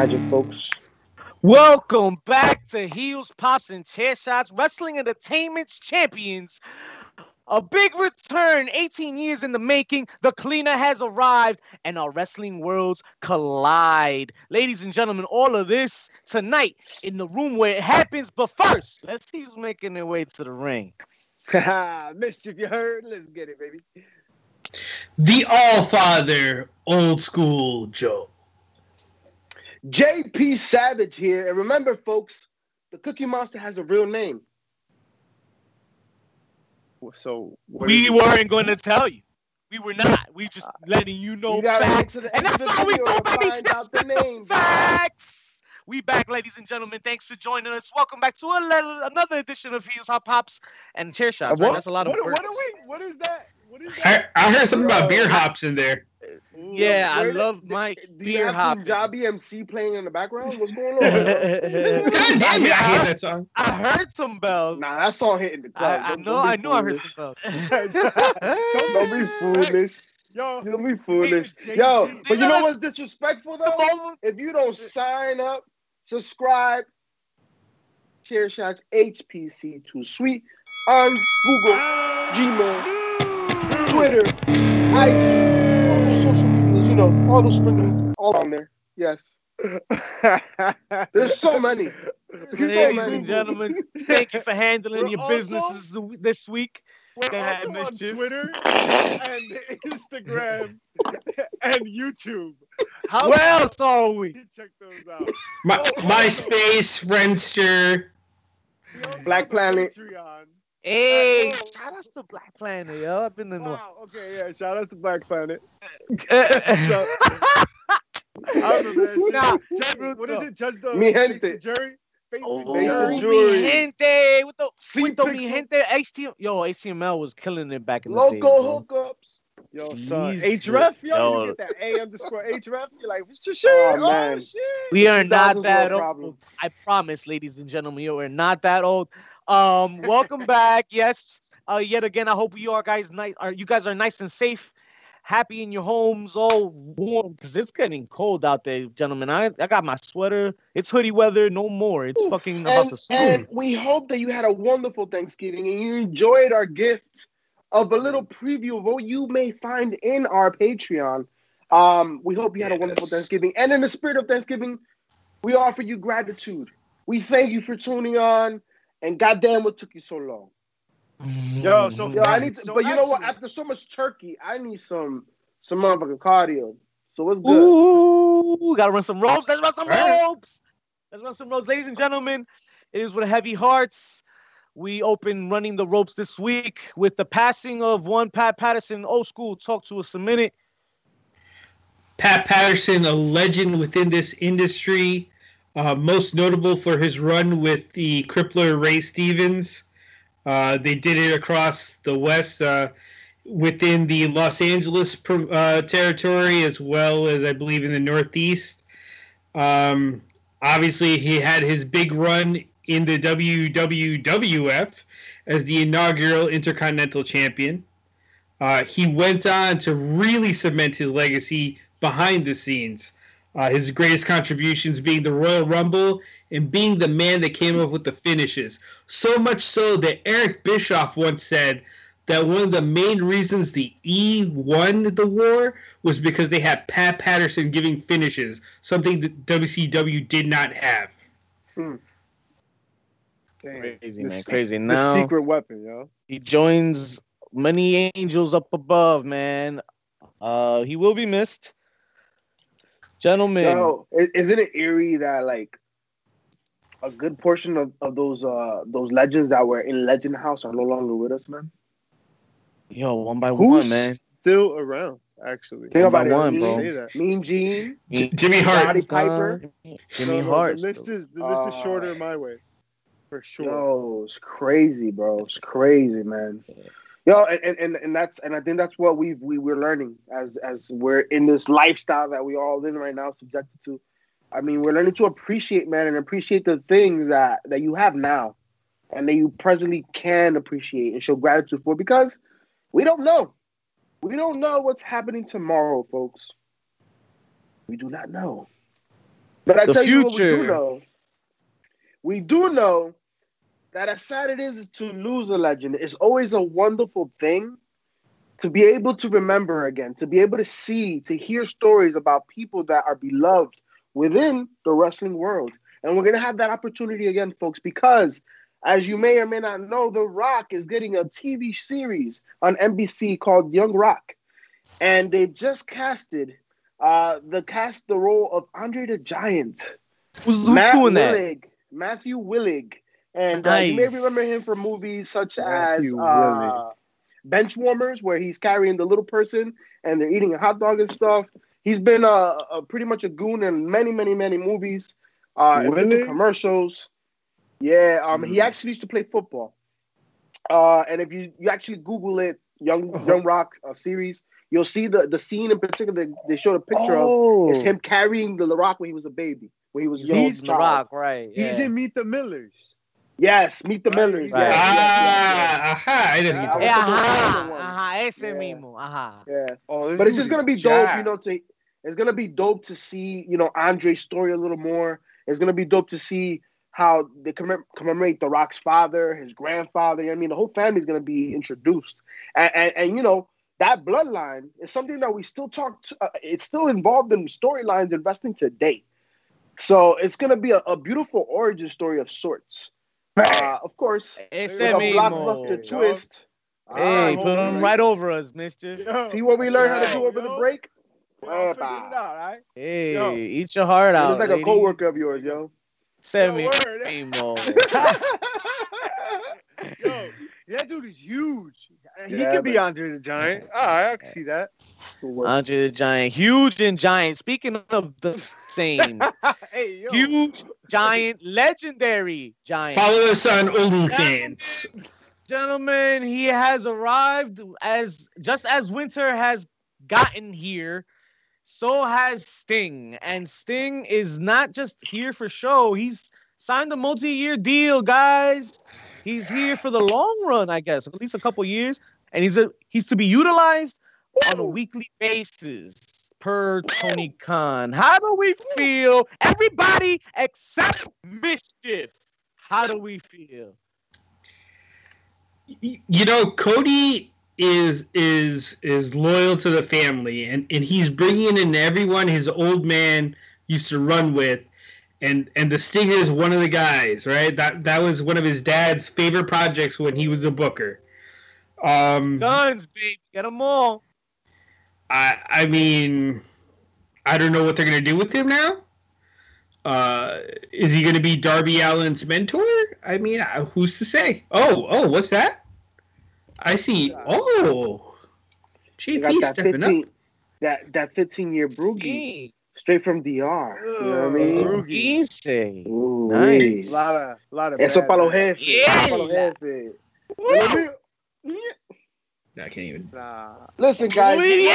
magic, folks. Welcome back to Heels, Pops, and Chair Shots, Wrestling Entertainment's Champions. A big return, 18 years in the making, the cleaner has arrived, and our wrestling worlds collide. Ladies and gentlemen, all of this tonight in the room where it happens, but first, let's see who's making their way to the ring. Mischief, you heard? Let's get it, baby. The Allfather, Old School Joe. JP Savage here, and remember, folks, the Cookie Monster has a real name. So we weren't going to tell you. We were not. We just letting you know facts. And that's why we go, baby. That's the name. Facts. We back, ladies and gentlemen. Thanks for joining us. Welcome back to another edition of Heels, Hot Pops, and Chair Shots. Right? That's a lot of words. What is that? What is that? I heard something about beer hops in there. Yeah, I love my beer hop. Punjabi MC playing in the background. What's going on? God damn it! I hear that song. I heard some bells. Nah, that song hitting the club. I know. I heard some bells. Don't be foolish. Yo, don't be foolish. Yo, but you know what's disrespectful though? If you don't sign up, subscribe, Chair Shots HPC to Sweet on Google, Gmail, Twitter, iTunes. Social media, you know, all those spending all on there. Yes. There's so many. Ladies and gentlemen, thank you for handling your businesses this week. We're also on Twitter and Instagram and YouTube. How else are we? Check those out. MySpace, Friendster, Black Planet. Hey, shout outs to Black Planet, yo. Up in the North. Wow, okay, yeah, shout outs to Black Planet. I remember that. Nah, Judge, what is it? Judge the Mi Gente. Jury? Face the jury. Mi Gente. With the Mi Gente. HTML was killing it back in the day. Local hookups. Yo, son. HREF, yo. You get that A_HREF. You're like, what's your shit? Oh, shit. We are not that old. Problem. I promise, ladies and gentlemen, we're not that old. Welcome back. Yes. Yet again, I hope you guys are nice and safe, happy in your homes, all warm, because it's getting cold out there, gentlemen. I got my sweater. It's hoodie weather, no more. It's fucking about to storm. And we hope that you had a wonderful Thanksgiving and you enjoyed our gift of a little preview of what you may find in our Patreon. We hope you had a wonderful Thanksgiving. And in the spirit of Thanksgiving, we offer you gratitude. We thank you for tuning on. And goddamn, what took you so long? Yo, I need to, so but you know what? After so much turkey, I need some motherfucking cardio. So what's good? Ooh, gotta run some ropes. Let's run some ropes. Let's run some ropes, ladies and gentlemen. It is with heavy hearts we open running the ropes this week with the passing of one Pat Patterson. Old school, talk to us a minute. Pat Patterson, a legend within this industry. Most notable for his run with the Crippler Ray Stevens. They did it across the West within the Los Angeles territory as well as, I believe, in the Northeast. Obviously, he had his big run in the WWWF as the inaugural Intercontinental Champion. He went on to really cement his legacy behind the scenes. His greatest contributions being the Royal Rumble and being the man that came up with the finishes. So much so that Eric Bischoff once said that one of the main reasons the E won the war was because they had Pat Patterson giving finishes, something that WCW did not have. Crazy, man. Crazy. Now, the secret weapon, yo. He joins many angels up above, man. He will be missed. Gentlemen, yo, isn't it eerie that like a good portion of those legends that were in Legend House are no longer with us, man? Yo, one by one, man. Still around, actually. Think about one, bro. Mean Gene, Jimmy Hart, Roddy Piper, Jimmy Hart. The list is shorter my way, for sure. Yo, it's crazy, bro. It's crazy, man. Yo, and I think that's what we're learning as we're in this lifestyle that we're all in right now, subjected to. I mean, we're learning to appreciate, man, and appreciate the things that you have now and that you presently can appreciate and show gratitude for, because we don't know. We don't know what's happening tomorrow, folks. We do not know. But I tell you what, we do know that as sad it is to lose a legend, it's always a wonderful thing to be able to remember again, to be able to see, to hear stories about people that are beloved within the wrestling world. And we're going to have that opportunity again, folks, because as you may or may not know, The Rock is getting a TV series on NBC called Young Rock. And they've just casted the role of Andre the Giant. Matthew Willig. And nice. You may remember him from movies such as Benchwarmers, where he's carrying the little person and they're eating a hot dog and stuff. He's been pretty much a goon in many, many, many movies, and commercials. Yeah, he actually used to play football. And if you actually Google it, Young Rock series, you'll see the scene in particular that they showed a picture of is him carrying the Rock when he was a baby, when he was young. He's the Rock, right? Yeah. He's in Meet the Millers. Yes, Meet the Millers. Right. But it's just gonna be dope, it's gonna be dope to see, Andre's story a little more. It's gonna be dope to see how they commemorate The Rock's father, his grandfather. The whole family's gonna be introduced, and that bloodline is something that we still it's still involved in storylines in wrestling today. So it's gonna be a beautiful origin story of sorts. Of course, it's a blockbuster twist. Hey, put them right over us, mister. See what we learned how to do over the break? Figure it out, right? Hey, eat your heart out. It's like a coworker of yours, yo. Send me Amo. Yo, that dude is huge. He could be Andre the Giant. All right, I can see that. Andre the Giant, huge and giant. Speaking of the same, huge, giant, legendary giant. Follow us on OnlyFans. Gentlemen, he has arrived just as winter has gotten here. So has Sting, and Sting is not just here for show. He's signed a multi-year deal, guys. He's here for the long run, I guess, at least a couple years, and he's to be utilized on a weekly basis per Tony Khan. How do we feel? Everybody except Mischief. How do we feel? Cody is loyal to the family, and he's bringing in everyone his old man used to run with, and the Sting is one of the guys, right? That was one of his dad's favorite projects when he was a booker. Guns, baby, get them all. I don't know what they're gonna do with him now. Is he gonna be Darby Allin's mentor? Who's to say? Oh, what's that? I see. Oh, GP's stepping up. That 15-year broogie straight from DR. You know what I mean? Broogie. Ooh, nice. A lot of. Eso para los jefes. Yeah. Para los jefes. I can't even. Listen, guys. What do you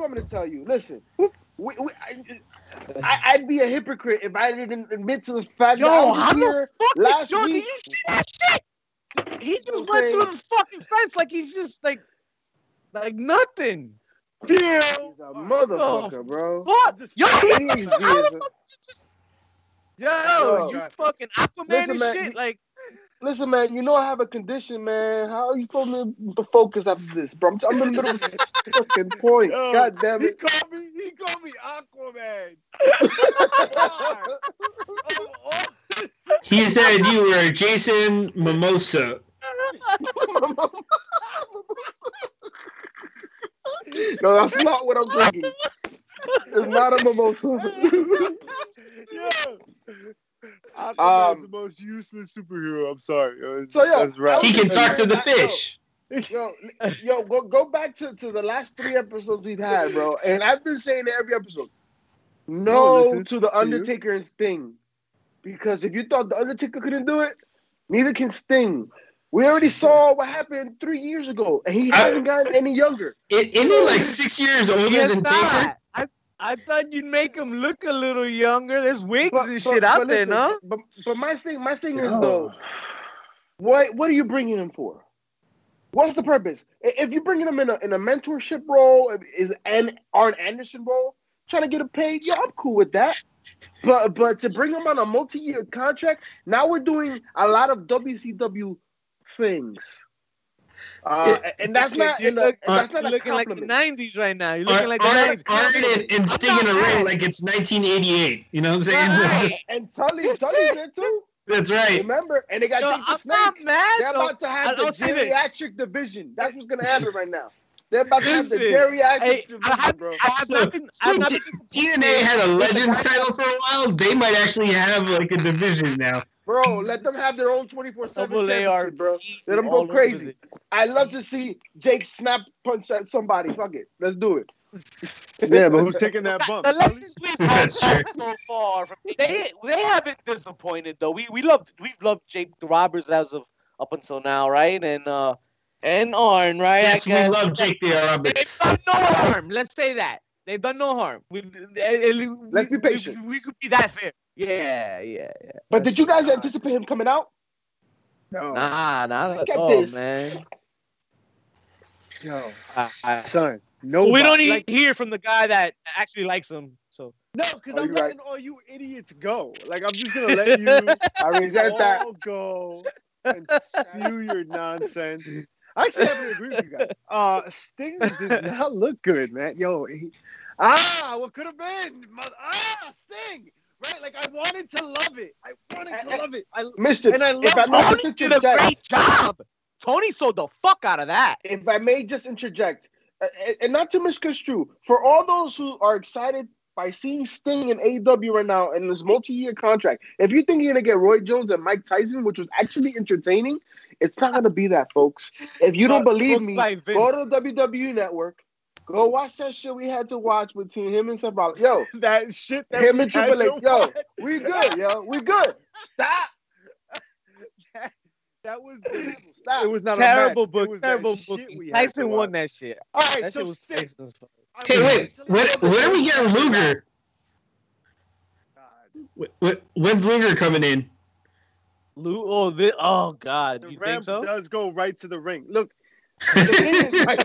want me to tell you? Listen. I'd be a hypocrite if I didn't admit to the fact that I was here last week. Did you see that shit? He just went through the fucking fence like he's just like nothing. He's a motherfucker, bro. Fuck. Yo, how the fuck you just... Yo, you fucking Aquaman shit. Listen, man, I have a condition, man. How are you supposed to focus after this, bro? I'm in the middle of a fucking point. Yo, God damn it. He called me Aquaman. He said you were Jason Momoa. No, that's not what I'm thinking. It's not a mimosa. I think I'm the most useless superhero. I'm sorry. That's right. He can talk to the fish. Yo, go back to the last 3 episodes we've had, bro. And I've been saying it every episode. No to the Undertaker and Sting. Because if you thought the Undertaker couldn't do it, neither can Sting. We already saw what happened 3 years ago, and he hasn't gotten any younger. Isn't he like 6 years older than Taker? I thought you'd make him look a little younger. There's wigs and shit out there, no? But my thing is, though, what are you bringing him for? What's the purpose? If you're bringing him in a mentorship role, is an Arn Anderson role, trying to get him paid. Yo, I'm cool with that. But to bring him on a multi-year contract, now we're doing a lot of WCW things. And that's not looking like the 90s right now. You're looking like the 90s. Arn and Sting in a ring like it's 1988. You know what I'm saying? Right. Just... And Tully's there too. That's right. Remember? And they got Jake the Snake. Not mad, they're about to have the geriatric division. That's what's going to happen right now. They're about to have the geriatric division, bro. So TNA had a Legends title for a while. They might actually have like a division now. Bro, let them have their own 24/7 championship, bro. Let them go crazy. I'd love to see Jake snap punch at somebody. Fuck it. Let's do it. Yeah, but who's taking that bump? That's true. So far from, they haven't disappointed, though. We've loved Jake the Roberts as of up until now, right? And Arn, right? Yes, we love Jake the Roberts. They've done no harm. Let's say that. They've done no harm. Let's be patient. We could be that fair. Yeah. But did you guys anticipate him coming out? No. Nah, look at this, man. Yo, son, no. We don't even hear from the guy that actually likes him. So no, because I'm letting all you idiots go. Like I'm just gonna let you. I resent that. All go and spew your nonsense. I actually have to agree with you guys. Sting did not look good, man. Yo, what could have been? Sting. Right, like I wanted to love it. Mister, and I love it. Tony did a great job. Tony sold the fuck out of that. If I may just interject, and not to misconstrue, for all those who are excited by seeing Sting in AEW right now in this multi-year contract, if you think you're gonna get Roy Jones and Mike Tyson, which was actually entertaining, it's not gonna be that, folks. If you don't believe me, go to the WWE Network. Go watch that shit we had to watch between him and Seth Rollins. Yo, that shit that him and Triple H. Yo, we good, yo. We good. Stop. That was terrible. Stop. It was not terrible a match. Book. It was terrible book. Tyson won that shit. All right, that so Sting. Okay, wait. Where are we getting Luger? When's Luger coming in? God. The ramp does go right to the ring. Look. Like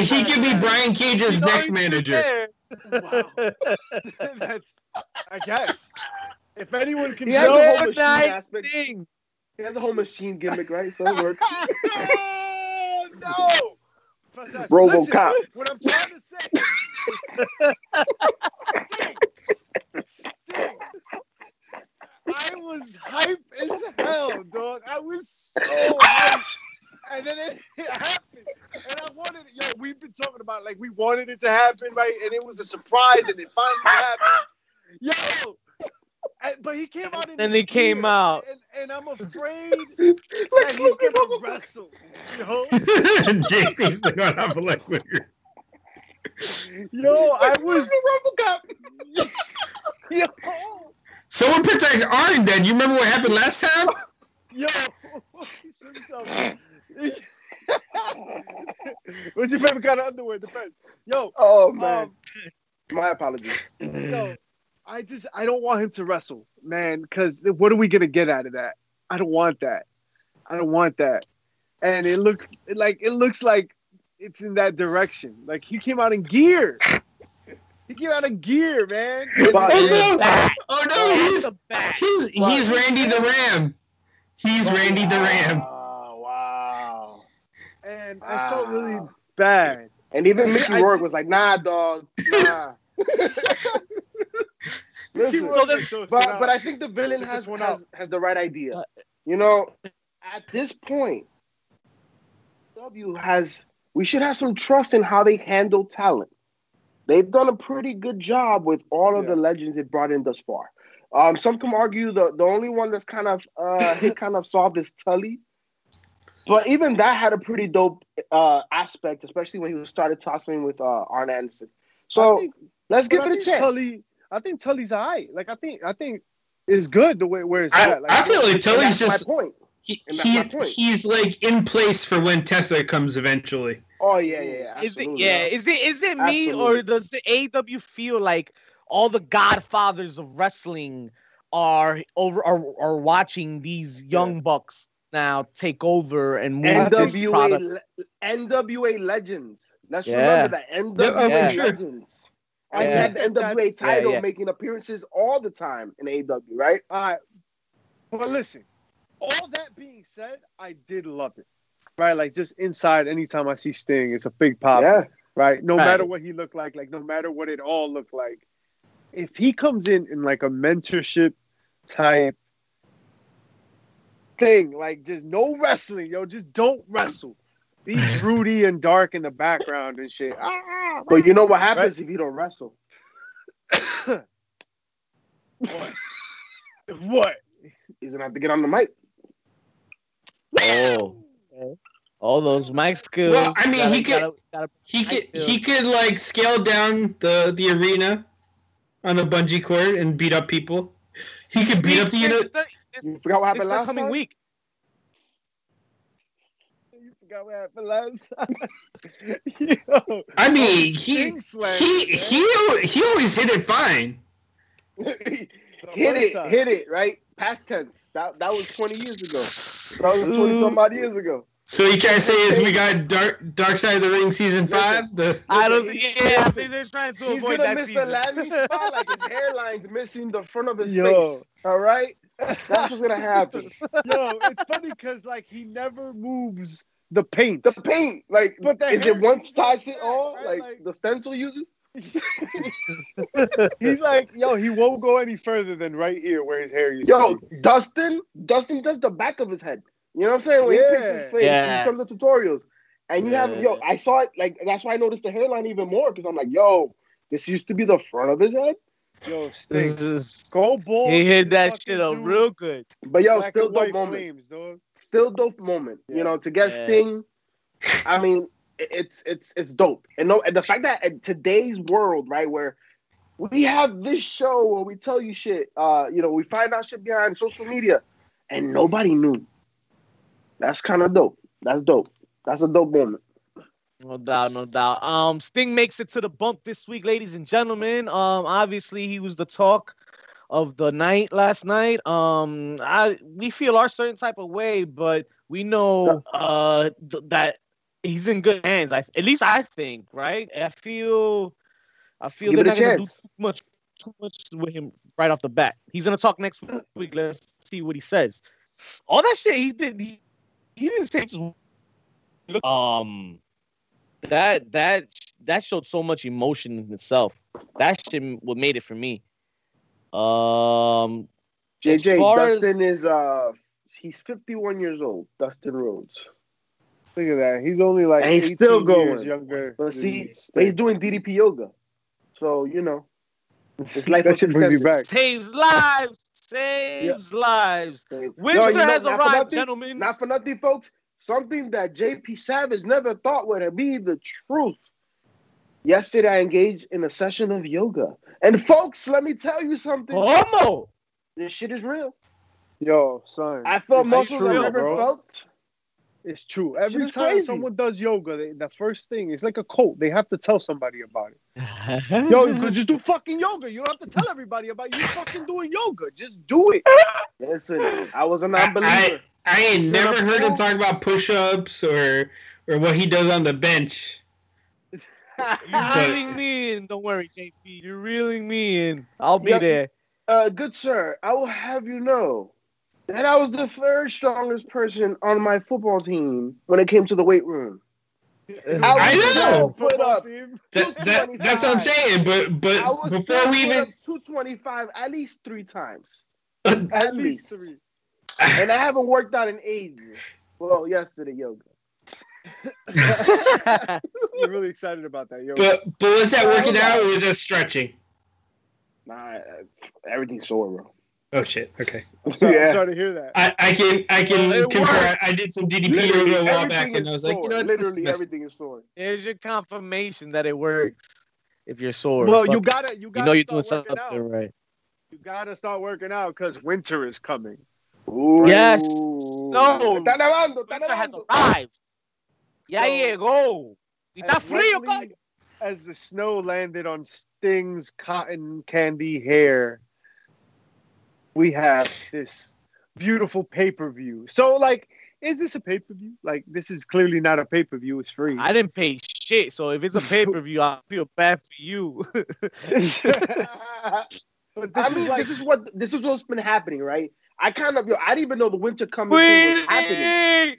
he could be Brian Cage's next manager. Wow. That's, I guess. If anyone can, he has a whole machine gimmick, right? So it works. No. RoboCop. What I'm trying to say. Sting. I was hype as hell, dog. I was so hype. And then it happened. And I wanted it. Yo, we've been talking about, like, we wanted it to happen, right? And it was a surprise, and it finally happened. Yo. But he came out. And they came out. And I'm afraid that he's going to wrestle. You know? And JP's going to have a Lex Luger. Yo, I was. Yo. Someone protect Arn then. You remember what happened last time? Yo. What's your favorite kind of underwear? Depends. Yo. Oh, man. My apologies. Yo, I don't want him to wrestle, man, because what are we going to get out of that? I don't want that. And it looks like it's in that direction. Like, he came out in gear. He came out of gear, man. He's Randy the Ram. Oh, wow. And I felt really bad. And even Mickey Rourke was like, nah, dog. Nah. Listen, but I think the villain has the right idea. You know, at this point, we should have some trust in how they handle talent. They've done a pretty good job with all of the legends they brought in thus far. Some can argue the only one that's kind of solved is Tully. But even that had a pretty dope aspect, especially when he started tossing with Arn Anderson. So let's give it a chance. I think Tully's all right. Like I think it's good the way where it's at. Like, I feel like Tully's just my point. He's like in place for when Tessa comes eventually. Oh yeah. Is it me or does the AEW feel like all the godfathers of wrestling are watching these young bucks now take over and move NWA legends. Let's remember that. Legends. I had the NWA title making appearances all the time in AEW, right? All right. Well, listen, all that being said, I did love it. Right? Like, just inside, anytime I see Sting, it's a big pop. Yeah. Right? No matter what he looked like, no matter what it all looked like. If he comes in like a mentorship type thing, like just no wrestling, yo, just don't wrestle. Be broody and dark in the background and shit. But you know what happens if you don't wrestle? What? He's gonna have to get on the mic. Oh. All those mic skills. Well, I mean, he could like scale down the arena on a bungee cord and beat up people. He could beat up the unit. You forgot what happened last coming week. You forgot what happened last time. Yo, I mean, he always hit it fine. hit it, right? Past tense. That was 20 years ago. That was 20 some odd years ago. So you trying to say is we got Dark Side of the Ring season 5? I think they're trying to avoid that season. He's gonna miss the Lavi spot, like his hairline's missing the front of his face. All right, that's what's gonna happen. Yo, it's funny because like he never moves the paint. The paint, like, but is it one size fit all? Right? Like the stencil uses. He's like, yo, he won't go any further than right here where his hair used to be. Dustin does the back of his head. You know what I'm saying? When he picks his face in some of the tutorials. And you have, yo, I saw it, like, that's why I noticed the hairline even more, because I'm like, yo, this used to be the front of his head. Yo, Sting, go bald. He hit that shit up real good. But, yo, still dope moment. Still dope moment. You know, to get Sting, I mean, it's dope. And, no, and the fact that in today's world, right, where we have this show where we tell you shit, you know, we find out shit behind social media, and nobody knew. That's kind of dope. That's dope. That's a dope moment. No doubt, no doubt. Sting makes it to the bump this week, ladies and gentlemen. Obviously, he was the talk of the night last night. We feel our certain type of way, but we know that he's in good hands. At least I think, right? I feel they're not going to do too much with him right off the bat. He's going to talk next week. Let's see what he says. All that shit he did... He didn't say just look. That showed so much emotion in itself. That shit what made it for me. JJ Dustin he's 51 years old. Dustin Rhodes. Look at that. He's only like and he's still going younger. But see, he's doing DDP yoga, so you know. It's like that shit brings you back. Saves lives. Saves lives. Winter has arrived, gentlemen. Not for nothing, folks. Something that JP Savage never thought would be the truth. Yesterday, I engaged in a session of yoga. And, folks, let me tell you something. Homo. This shit is real. Yo, son. I felt muscles I never felt. It's true. Every time someone does yoga, the first thing is like a cult. They have to tell somebody about it. Yo, you could just do fucking yoga. You don't have to tell everybody about you fucking doing yoga. Just do it. Listen, I was an unbeliever. I ain't never heard him talk about push-ups or what he does on the bench. You're reeling me in. Don't worry, JP. You're reeling me in. I'll be there. Good sir, I will have you know that I was the third strongest person on my football team when it came to the weight room. I know. Put up that's what I'm saying. But before we even 225 at least 3 times, at least 3. And I haven't worked out in ages. Well, yesterday yoga. You're really excited about that yoga. But was that working out or was that stretching? Nah, everything's sore, bro. Oh shit! Okay, I'm sorry to hear that. I can compare. I did some DDP yoga a while back, and I was like, you know, literally everything is sore. There's your confirmation that it works. If you're sore, well, you gotta know you're doing something right. You gotta start working out because winter is coming. Ooh. Yes. No. Winter has arrived. Ya llegó. Está frío, coño. As the snow landed on Sting's cotton candy hair, we have this beautiful pay-per-view. So, like, is this a pay-per-view? Like, this is clearly not a pay-per-view. It's free. I didn't pay shit. So if it's a pay-per-view, I feel bad for you. But this is what's been happening, right? I didn't even know the Winter Coming thing was happening.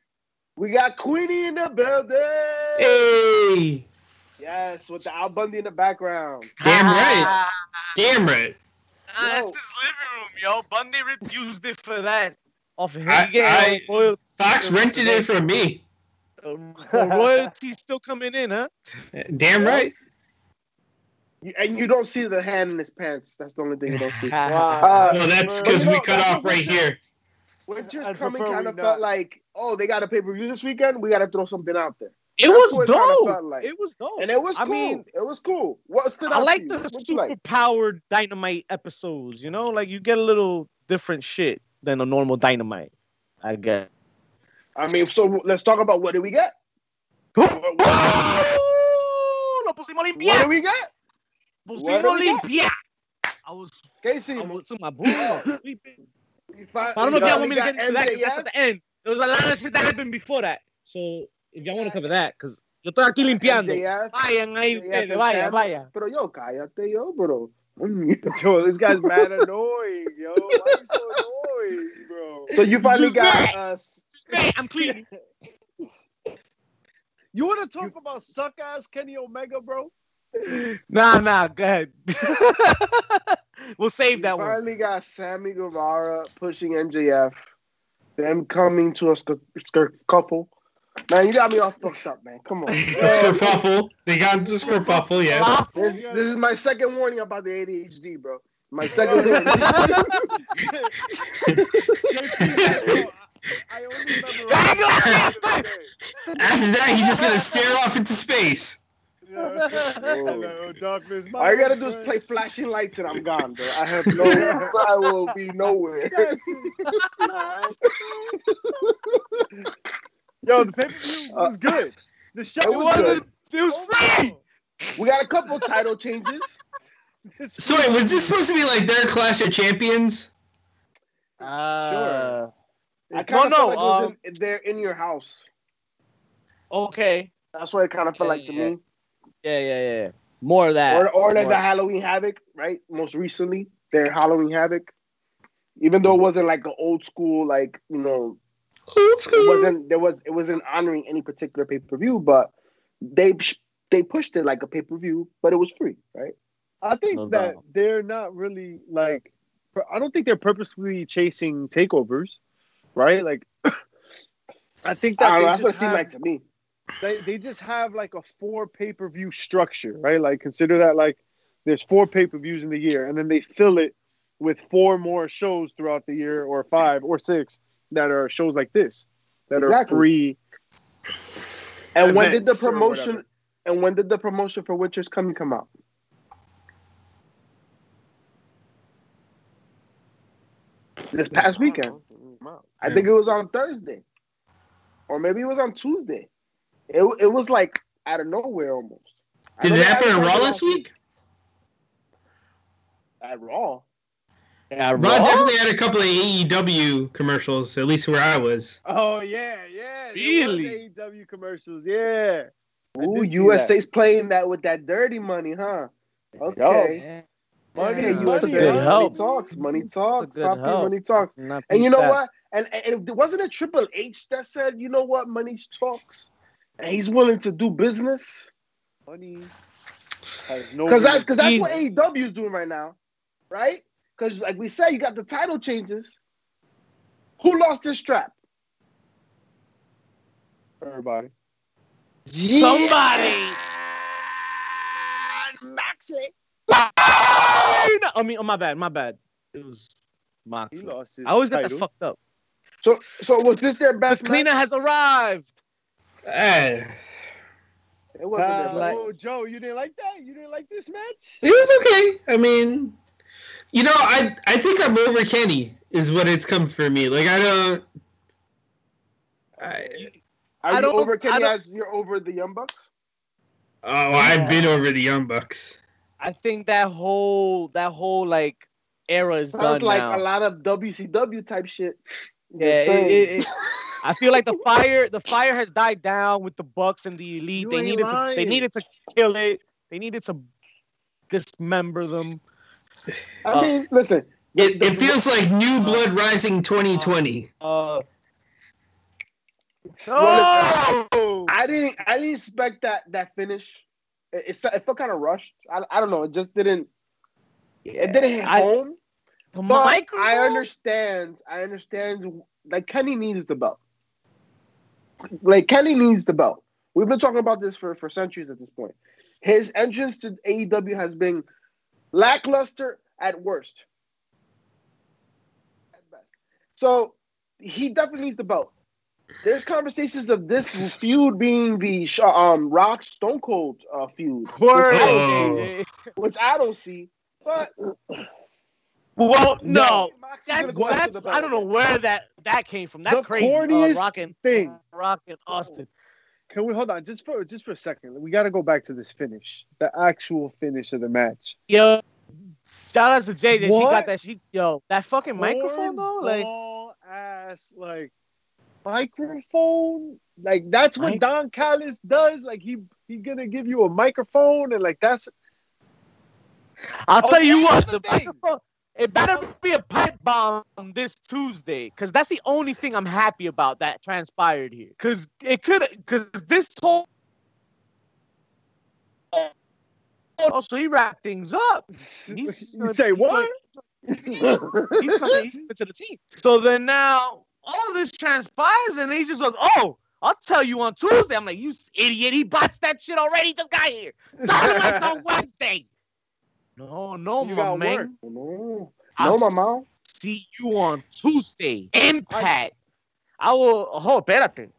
We got Queenie in the building. Hey. Yes, with the Al Bundy in the background. Damn right. Damn right. That's his living room, yo. Bundy refused it for that. Fox rented it from me. Royalty still coming in, huh? Damn right. And you don't see the hand in his pants. That's the only thing you don't see. Wow. No, that's because we cut off right here. Winter's Coming kind of felt like, oh, they got a pay-per-view this weekend. We got to throw something out there. It was dope. And it was cool. It was cool. What stood out? I like the super-powered Dynamite episodes. You know, like you get a little different shit than a normal Dynamite, I guess. I mean, so let's talk about what did we get? What do we get? I was Casey. I went to my boy. I don't know if y'all want me to get into that because that's at the end. There was a lot of shit that happened before that. So if y'all want to cover that, because yo estoy aquí limpiando. Vayan ahí, vayan, vayan. Pero yo, cállate yo, bro. Yo, this guy's mad annoying, yo. Why are you so annoying, bro? So you finally got us. I'm clean. You want to talk about suck-ass Kenny Omega, bro? Nah, go ahead. We'll save that one. We finally got Sammy Guevara pushing MJF. Them coming to a skerfuffle. Man, you got me all fucked up, man. Come on. Skerfuffle. They got into skerfuffle, yeah. This is my second warning about the ADHD, bro. My second warning. I only remember. After that, he's just going to stare off into space. Hello, darkness. All I gotta do is play flashing lights and I'm gone, bro. I have no. I will be nowhere. Yo, the pay-per-view was good. The show was good. It was free. We got a couple title changes. So wait, was this supposed to be like their Clash of Champions? Sure. I kind of know. They're in your house. Okay, that's what it kind of felt like to me. Yeah. More of that. Or like the Halloween Havoc, right? Most recently, their Halloween Havoc. Even though it wasn't like an old school, like, you know, it wasn't honoring any particular pay-per-view, but they pushed it like a pay-per-view, but it was free, right? I think they're not really like, I don't think they're purposefully chasing takeovers, right? Like, I think that's what it seemed like to me. They just have like a 4 pay-per-view structure, right? Like consider that like there's 4 pay-per-views in the year, and then they fill it with 4 more shows throughout the year, or 5 or 6 that are shows like this that are free. And when did the promotion? And when did the promotion for Winter's Coming come out? This past weekend. I think it was on Thursday, or maybe it was on Tuesday. It was like out of nowhere almost. Did it happen at Raw last week? At Raw? Yeah, Raw definitely had a couple of AEW commercials, at least where I was. Oh, yeah. Really? AEW commercials, yeah. Ooh, USA's playing that with that dirty money, huh? Okay. Money talks. And you know what? And wasn't it Triple H that said, you know what, money talks? And he's willing to do business. Money. Because that's what AEW is doing right now, right? Because like we said, you got the title changes. Who lost this strap? Everybody. Yeah. Somebody. Moxley. My bad. It was Moxley. He lost his title. Got that fucked up. So was this their best? The cleaner has arrived. Hey. It wasn't Joe, you didn't like that? You didn't like this match? It was okay. I mean, you know, I think I'm over Kenny is what it's come for me. Like Are you over Kenny as you're over the Young Bucks? Oh, yeah. I've been over the Young Bucks. I think that whole like era is done now. Sounds like a lot of WCW type shit. Yeah. I feel like the fire has died down with the Bucks and the Elite. You they needed to kill it. They needed to dismember them. I mean, listen. It feels like New Blood Rising 2020. No! I didn't expect that finish. It felt kind of rushed. I don't know. It just didn't. Yeah. It didn't hit home. I understand. Like, Kenny needs the belt. We've been talking about this for centuries at this point. His entrance to AEW has been lackluster at worst. At best. So, he definitely needs the belt. There's conversations of this feud being the Rock Stone Cold feud. Which I don't see. But... Well, no. That's I don't know where that came from. That's the crazy. Corniest thing. Rock and Austin. Can we hold on just for a second? We got to go back to this finish, the actual finish of the match. Yo, shout out to JJ. What? She got that. That fucking microphone though, like ball ass, like microphone, like that's what Don Callis does. Like he's gonna give you a microphone, and like that's. I'll tell you what, the microphone. It better be a pipe bomb this Tuesday, because that's the only thing I'm happy about that transpired here. Because this whole... Oh, so he wrapped things up. You say what? He's coming to the team. So then now, all this transpires, and he just goes, oh, I'll tell you on Tuesday. I'm like, you idiot, he botched that shit already. He just got here. Dynamite on Wednesday. No, my man. No, my mom. See you on Tuesday. Impact. I will. Oh, espérate.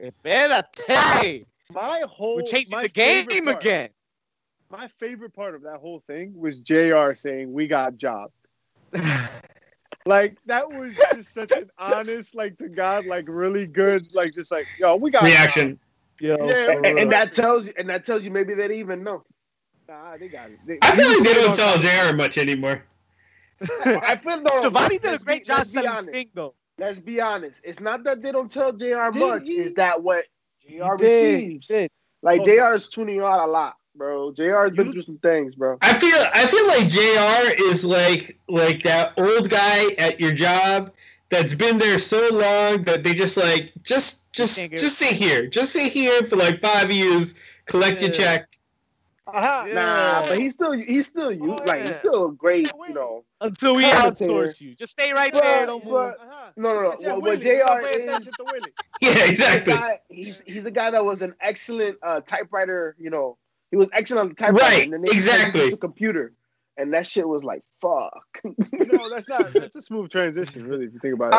We're changing the game again. My favorite part of that whole thing was JR saying, we got jobbed. Like, that was just such an honest, like, to God, like, really good, like, just like, yo, we got reaction. Yo, yeah, and that tells you maybe they didn't even know. Nah, they got it. I feel like they don't tell JR much anymore. I feel though. Giovanni did a great job selling Sting, though. Let's be honest. It's not that they don't tell JR much. Is that what JR receives? Like JR is tuning out a lot, bro. JR has been through some things, bro. I feel like JR is like that old guy at your job that's been there so long that they just like just sit here, for like 5 years, collect your check. Uh-huh. Yeah. Nah, but he's still you, like he's still a great, you know. Until we outsource you, just stay right there. Don't move. No. Well, JR is yeah, exactly. He's a guy that was an excellent typewriter. You know, he was excellent on the typewriter. Right, and then exactly. The computer, and that shit was like fuck. No, that's not. That's a smooth transition, really. If you think about it,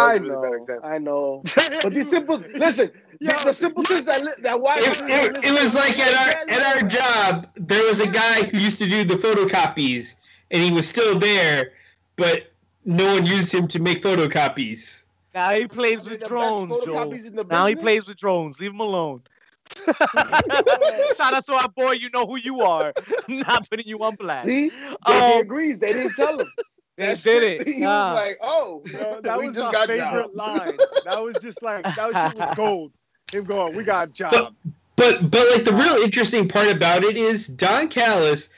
I know. But the simple listen. Yeah, the simple things that why it was like at our job, there was a guy who used to do the photocopies, and he was still there, but no one used him to make photocopies. Now he plays with drones, Joel. Now he plays with drones. Leave him alone. Shout out to our boy. You know who you are. I'm not putting you on blast. See, JJ agrees. They didn't tell him. They did it. He was like, oh, that was just our favorite line. That was just like that shit was gold. Him going, we got job. But like the real interesting part about it is Don Callis.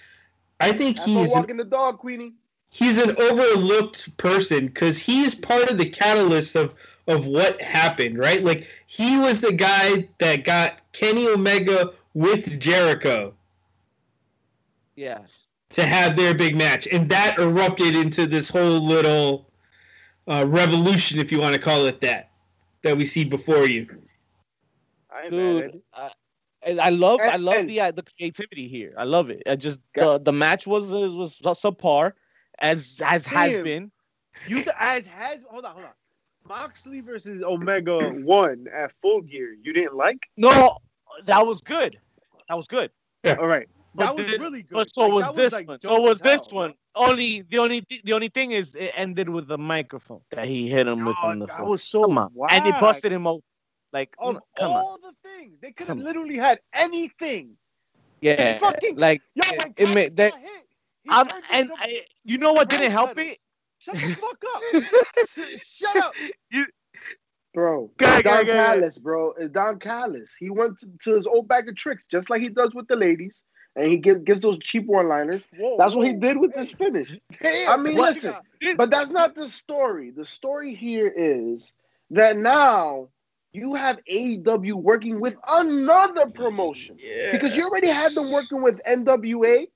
I think he's walking the dog, Queenie. He's an overlooked person because he's part of the catalyst of what happened, right? Like he was the guy that got Kenny Omega with Jericho. Yeah. To have their big match, and that erupted into this whole little revolution, if you want to call it that we see before you. Dude, I love the creativity here. I love it. I just the match was subpar, as has been. Hold on. Moxley versus Omega won at Full Gear. You didn't like? No, that was good. Yeah. All right, but that was really good. But so was this one. The only thing is it ended with the microphone that he hit him with on the phone. That was so wild. And it busted him open. Like, of all the things, they could have literally had anything. Yeah, fucking, like yo, it made that. You know what didn't help it? Shut the fuck up! Shut up! You Bro, It's Don Callis. He went to his old bag of tricks, just like he does with the ladies, and he gives those cheap one-liners. That's what he did with this finish. I mean, listen, but that's not the story. The story here is that now you have AEW working with another promotion. Yeah. Because you already had them working with NWA,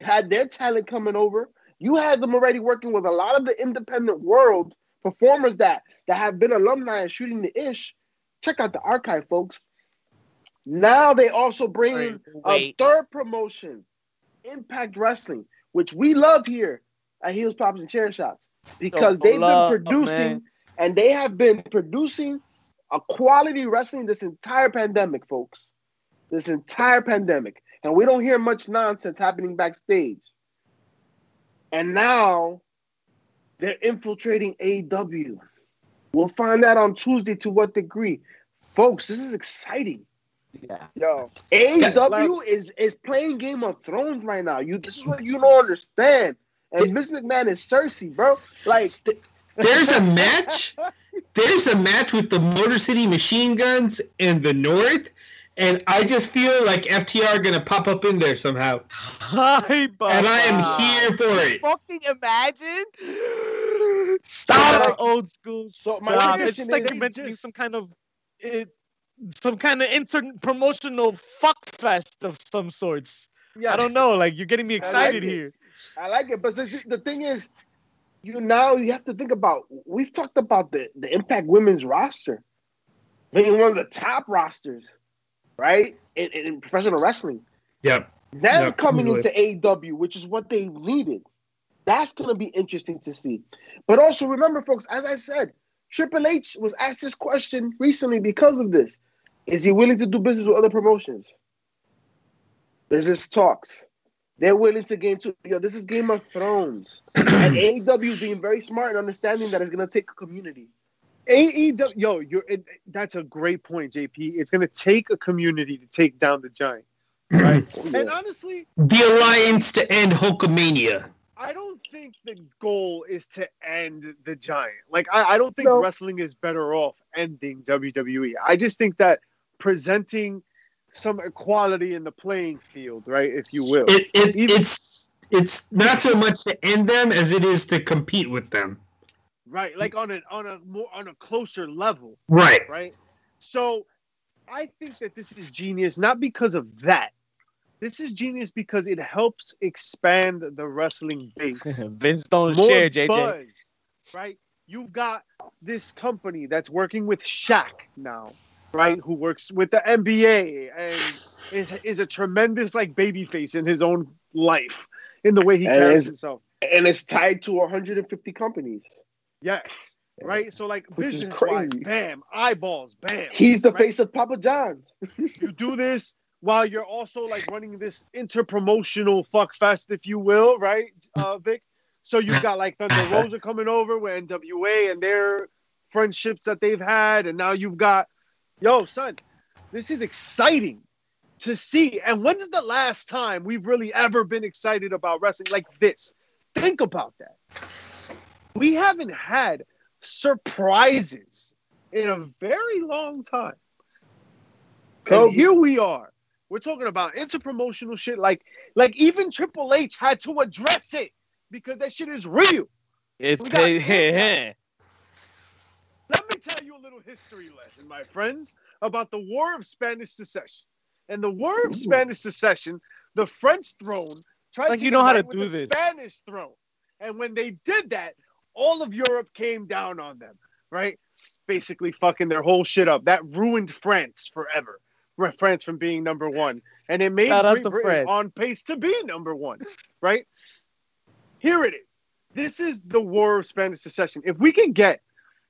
had their talent coming over. You had them already working with a lot of the independent world performers that have been alumni and shooting the ish. Check out the archive, folks. Now they also bring a third promotion, Impact Wrestling, which we love here at Heels, Pops, and Chair Shots, because they have been producing a quality wrestling this entire pandemic, folks. This entire pandemic. And we don't hear much nonsense happening backstage. And now they're infiltrating AEW. We'll find out on Tuesday to what degree. Folks, this is exciting. Yeah. Yo, AEW is playing Game of Thrones right now. This is what you don't understand. And Vince McMahon is Cersei, bro. Like, there's a match. There's a match with the Motor City Machine Guns and the North. And I just feel like FTR are going to pop up in there somehow. And I am here for it. Fucking imagine. Stop. Old school. So my it's like you're mentioning some kind of promotional fuckfest of some sorts. Yes. I don't know. Like, you're getting me excited here. I like it. But the thing is, you have to think about, we've talked about the Impact Women's roster. Being one of the top rosters. Right? In professional wrestling. Yep. Them coming into AEW, which is what they needed. That's going to be interesting to see. But also remember, folks, as I said, Triple H was asked this question recently because of this. Is he willing to do business with other promotions? Business talks. They're willing to game too. Yo, this is Game of Thrones. And AEW being very smart and understanding that it's going to take a community. AEW, that's a great point, JP. It's going to take a community to take down the Giant, right? And honestly, the alliance to end Hulkamania. I don't think the goal is to end the Giant. Like, I don't think wrestling is better off ending WWE. I just think that presenting some equality in the playing field, right, if you will. It's not so much to end them as it is to compete with them. Right, like on a closer level. Right. Right. So I think that this is genius, not because of that. This is genius because it helps expand the wrestling base. Vince don't share, JJ. Buzz, right? You've got this company that's working with Shaq now, right? Who works with the NBA and is a tremendous babyface in his own life, in the way he carries himself. And it's tied to 150 companies. Yes, right? So, business-wise, bam, eyeballs, bam. He's the face of Papa John's. You do this while you're also, running this inter-promotional fuckfest, if you will, right, Vic? So you've got, Thunder Rosa coming over with NWA and their friendships that they've had, and now you've got... Yo, son, this is exciting to see. And when is the last time we've really ever been excited about wrestling like this? Think about that. We haven't had surprises in a very long time. And here we are. We're talking about interpromotional shit. Like even Triple H had to address it because that shit is real. Let me tell you a little history lesson, my friends, about the War of Spanish Succession. And the War of Spanish Succession, the French throne tried to do the Spanish throne. And when they did that, all of Europe came down on them, right? Basically fucking their whole shit up. That ruined France forever. France from being number one. And it made Great Britain on pace to be number one, right? Here it is. This is the War of Spanish Succession. If we can get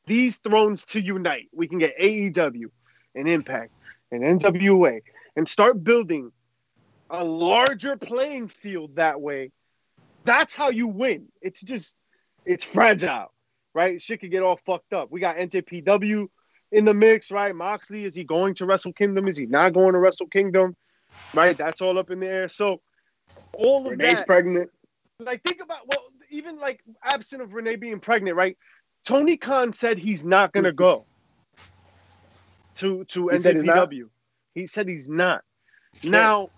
these thrones to unite, we can get AEW and Impact and NWA and start building a larger playing field that way. That's how you win. It's fragile, right? Shit could get all fucked up. We got NJPW in the mix, right? Moxley, is he going to Wrestle Kingdom? Is he not going to Wrestle Kingdom? Right? That's all up in the air. So all of Renee's pregnant. Think about, absent of Renee being pregnant, right? Tony Khan said he's not going to go. to NJPW. He said he's not. Sure. Now,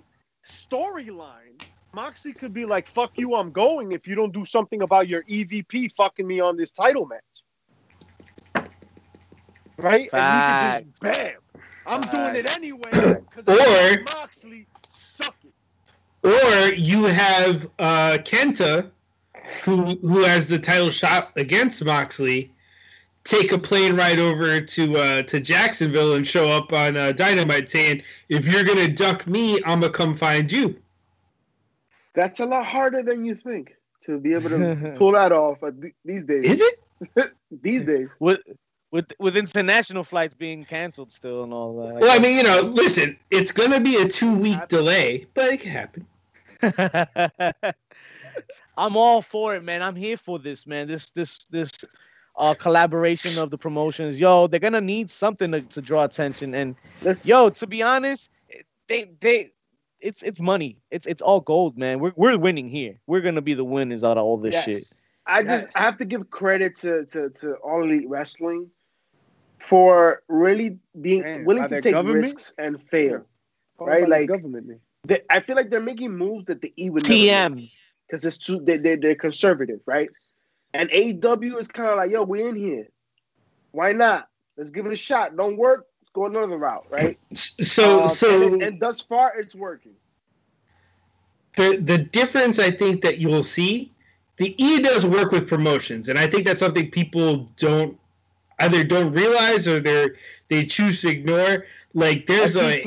storyline, Moxley could be like, fuck you, I'm going if you don't do something about your EVP fucking me on this title match. Right? Fact. And he could just, bam, I'm doing it anyway because Moxley, suck it. Or you have Kenta, who has the title shot against Moxley, take a plane ride over to Jacksonville and show up on Dynamite saying, if you're going to duck me, I'm going to come find you. That's a lot harder than you think to be able to pull that off these days. Is it? These days. With international flights being canceled still and all that. Well, I mean, you know, listen, it's going to be a 2-week delay, but it can happen. I'm all for it, man. I'm here for this, man. This collaboration of the promotions. Yo, they're going to need something to draw attention. And, yo, to be honest, it's money. It's all gold, man. We're winning here. We're going to be the winners out of all this shit. I have to give credit to All Elite Wrestling for really being willing to take risks and fair, right? Like I feel like they're making moves that the E would never make because it's too they're conservative, right? And AEW is kind of like, yo, we're in here. Why not? Let's give it a shot. Don't work, let's go another route, right? And thus far, it's working. The difference I think that you'll see. The E does work with promotions, and I think that's something people don't realize or they choose to ignore. Like willfully.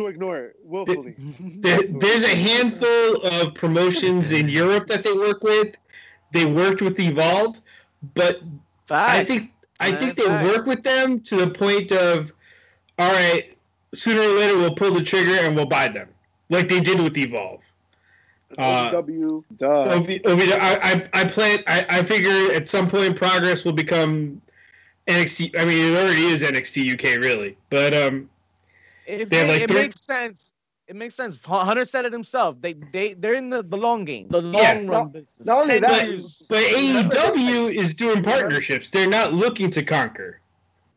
There's a handful of promotions in Europe that they work with. They worked with Evolved, but I think they work with them to the point of, all right, sooner or later we'll pull the trigger and we'll buy them, like they did with Evolve. I figure at some point Progress will become NXT. I mean, it already is NXT UK, really. But it makes sense. It makes sense. Hunter said it himself. They're in the long game, the long run business. Not only that, but AEW is doing partnerships. They're not looking to conquer.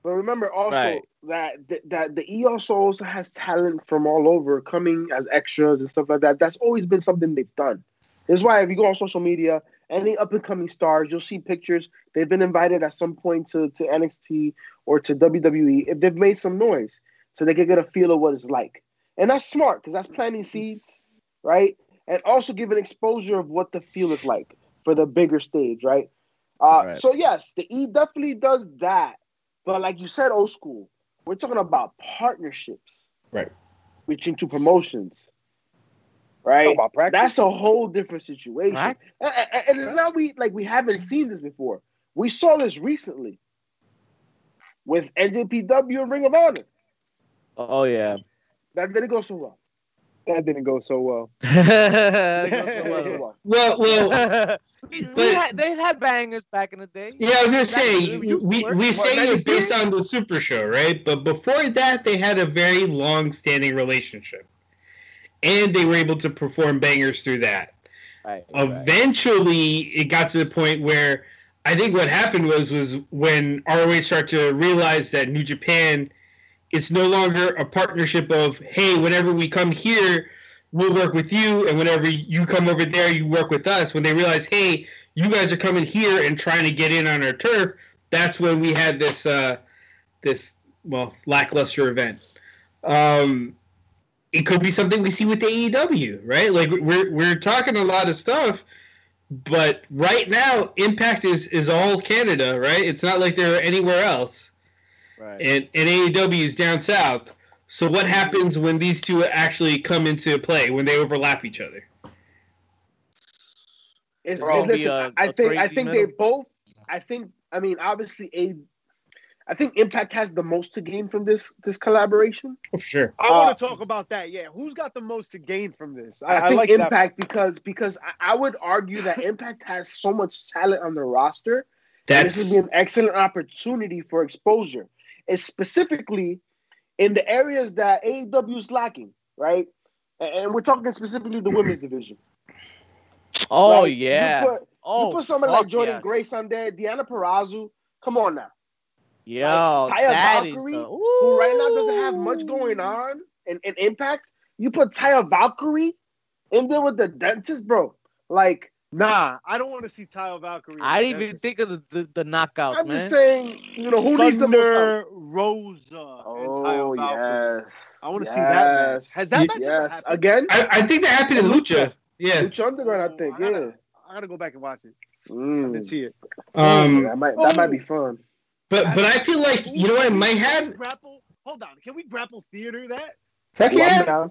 But remember also that the E also has talent from all over coming as extras and stuff like that. That's always been something they've done. That's why if you go on social media, any up-and-coming stars, you'll see pictures. They've been invited at some point to NXT or to WWE if they've made some noise so they can get a feel of what it's like. And that's smart because that's planting seeds, right? And also giving exposure of what the feel is like for the bigger stage, right? So, yes, the E definitely does that. But like you said, old school, we're talking about partnerships. Right. Reaching to promotions. Right? That's a whole different situation. Right. And now we haven't seen this before. We saw this recently with NJPW and Ring of Honor. Oh, yeah. That didn't go so well. Well... They've had bangers back in the day. Yeah, I was going to say, we say it based on the Super Show, right? But before that, they had a very long-standing relationship. And they were able to perform bangers through that. Right, eventually, it got to the point where I think what happened was when ROH started to realize that New Japan is no longer a partnership of, hey, whenever we come here, we'll work with you, and whenever you come over there, you work with us. When they realize, hey, you guys are coming here and trying to get in on our turf, that's when we had this, lackluster event. It could be something we see with AEW, right? Like we're talking a lot of stuff, but right now, Impact is all Canada, right? It's not like they're anywhere else, right? And AEW is down south. So what happens when these two actually come into play, when they overlap each other? I think Impact has the most to gain from this collaboration. For sure. I want to talk about that. Yeah, who's got the most to gain from this? I think like Impact that. because I would argue that Impact has so much talent on the roster. This would be an excellent opportunity for exposure. It's specifically in the areas that AEW is lacking, right? And we're talking specifically the women's division. Oh, like, yeah. You put somebody like Jordan Grace on there, Deanna Purrazzo. Come on now. Yo, like, Taya Valkyrie, who right now doesn't have much going on in Impact. You put Taya Valkyrie in there with the dentist, bro. Like, nah, I don't want to see Taya Valkyrie. I didn't even think of the knockout. I'm just saying, you know, who needs the most? Rosa and Taya Valkyrie. Yes. I want to see that match. Has that match ever happened? Again? I think that happened in Lucha. Yeah. Lucha Underground, I think. I gotta go back and watch it. I didn't see it. That might be fun. But I feel like, you know what, it might have. Grapple? Hold on. Can we grapple theater that? Heck yeah.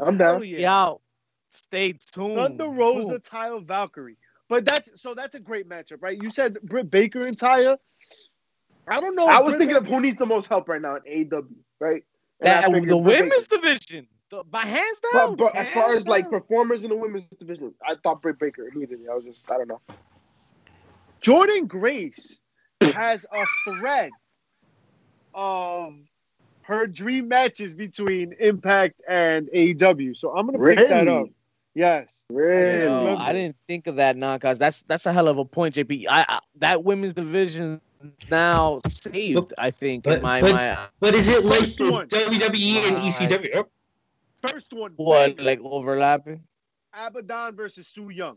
I'm down. Yeah. Yo, stay tuned. Thunder Rosa, Taya Valkyrie. But that's a great matchup, right? You said Britt Baker and Taya. I don't know. I was thinking of who needs the most help right now in AEW, right? The women's division. By hands down. But hands as far as down. Like performers in the women's division, I thought Britt Baker immediately. I don't know. Jordan Grace has a thread of her dream matches between Impact and AEW. So I'm gonna pick that up. Yes. Really? Yo, I didn't think of that now, cause that's a hell of a point, JP. I that women's division now saved, I think. But is it like WWE and ECW? First one. What, baby. Like overlapping? Abaddon versus Su Yung.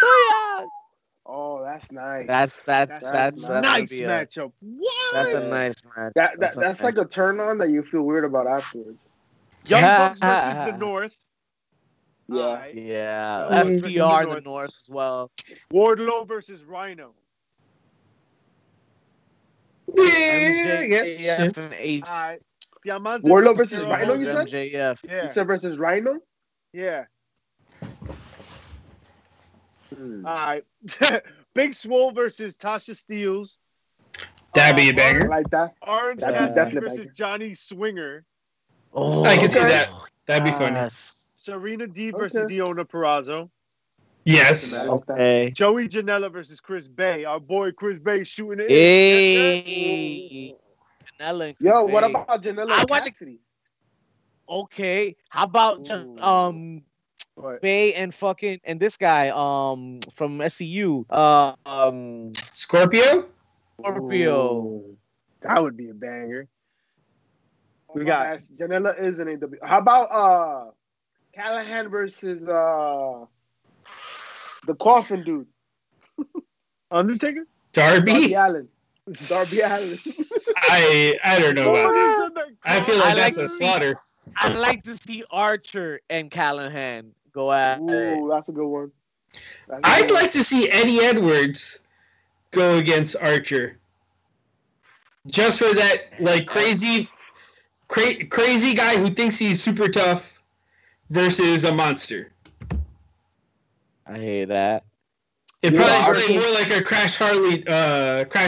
Su Yung! Oh, that's nice. That's a nice matchup. What? That's a nice match. That's like a turn on that you feel weird about afterwards. Young Bucks versus the North. Yeah. Right. Yeah. FTR, the North as well. Wardlow versus Rhino. Yeah. MJF and H. Wardlow versus Rhino, you said? MJF. Yeah. You said versus Rhino? Yeah. All right. Big Swole versus Tasha Steelz. That'd be a banger. Like that. Orange Cassidy versus Johnny Swinger. Oh, I can see that. That'd be fun. Serena Deeb versus Deonna Purrazzo. Yes. Okay. Joey Janela versus Chris Bay. Our boy Chris Bay shooting it. Hey. Janela and Chris Bay. What about Janela Cassidy? Okay. How about Bay and this guy from SCU Scorpio. Ooh, that would be a banger. We got Janela is an AW. How about Callahan versus the coffin dude, Undertaker, Darby Allin. I don't know. I feel like that's a slaughter. I'd like to see Archer and Callahan go at it. Ooh, that's a good one. I'd like to see Eddie Edwards go against Archer. Just for that, like, crazy guy who thinks he's super tough versus a monster. I hate that. It probably more like a Crash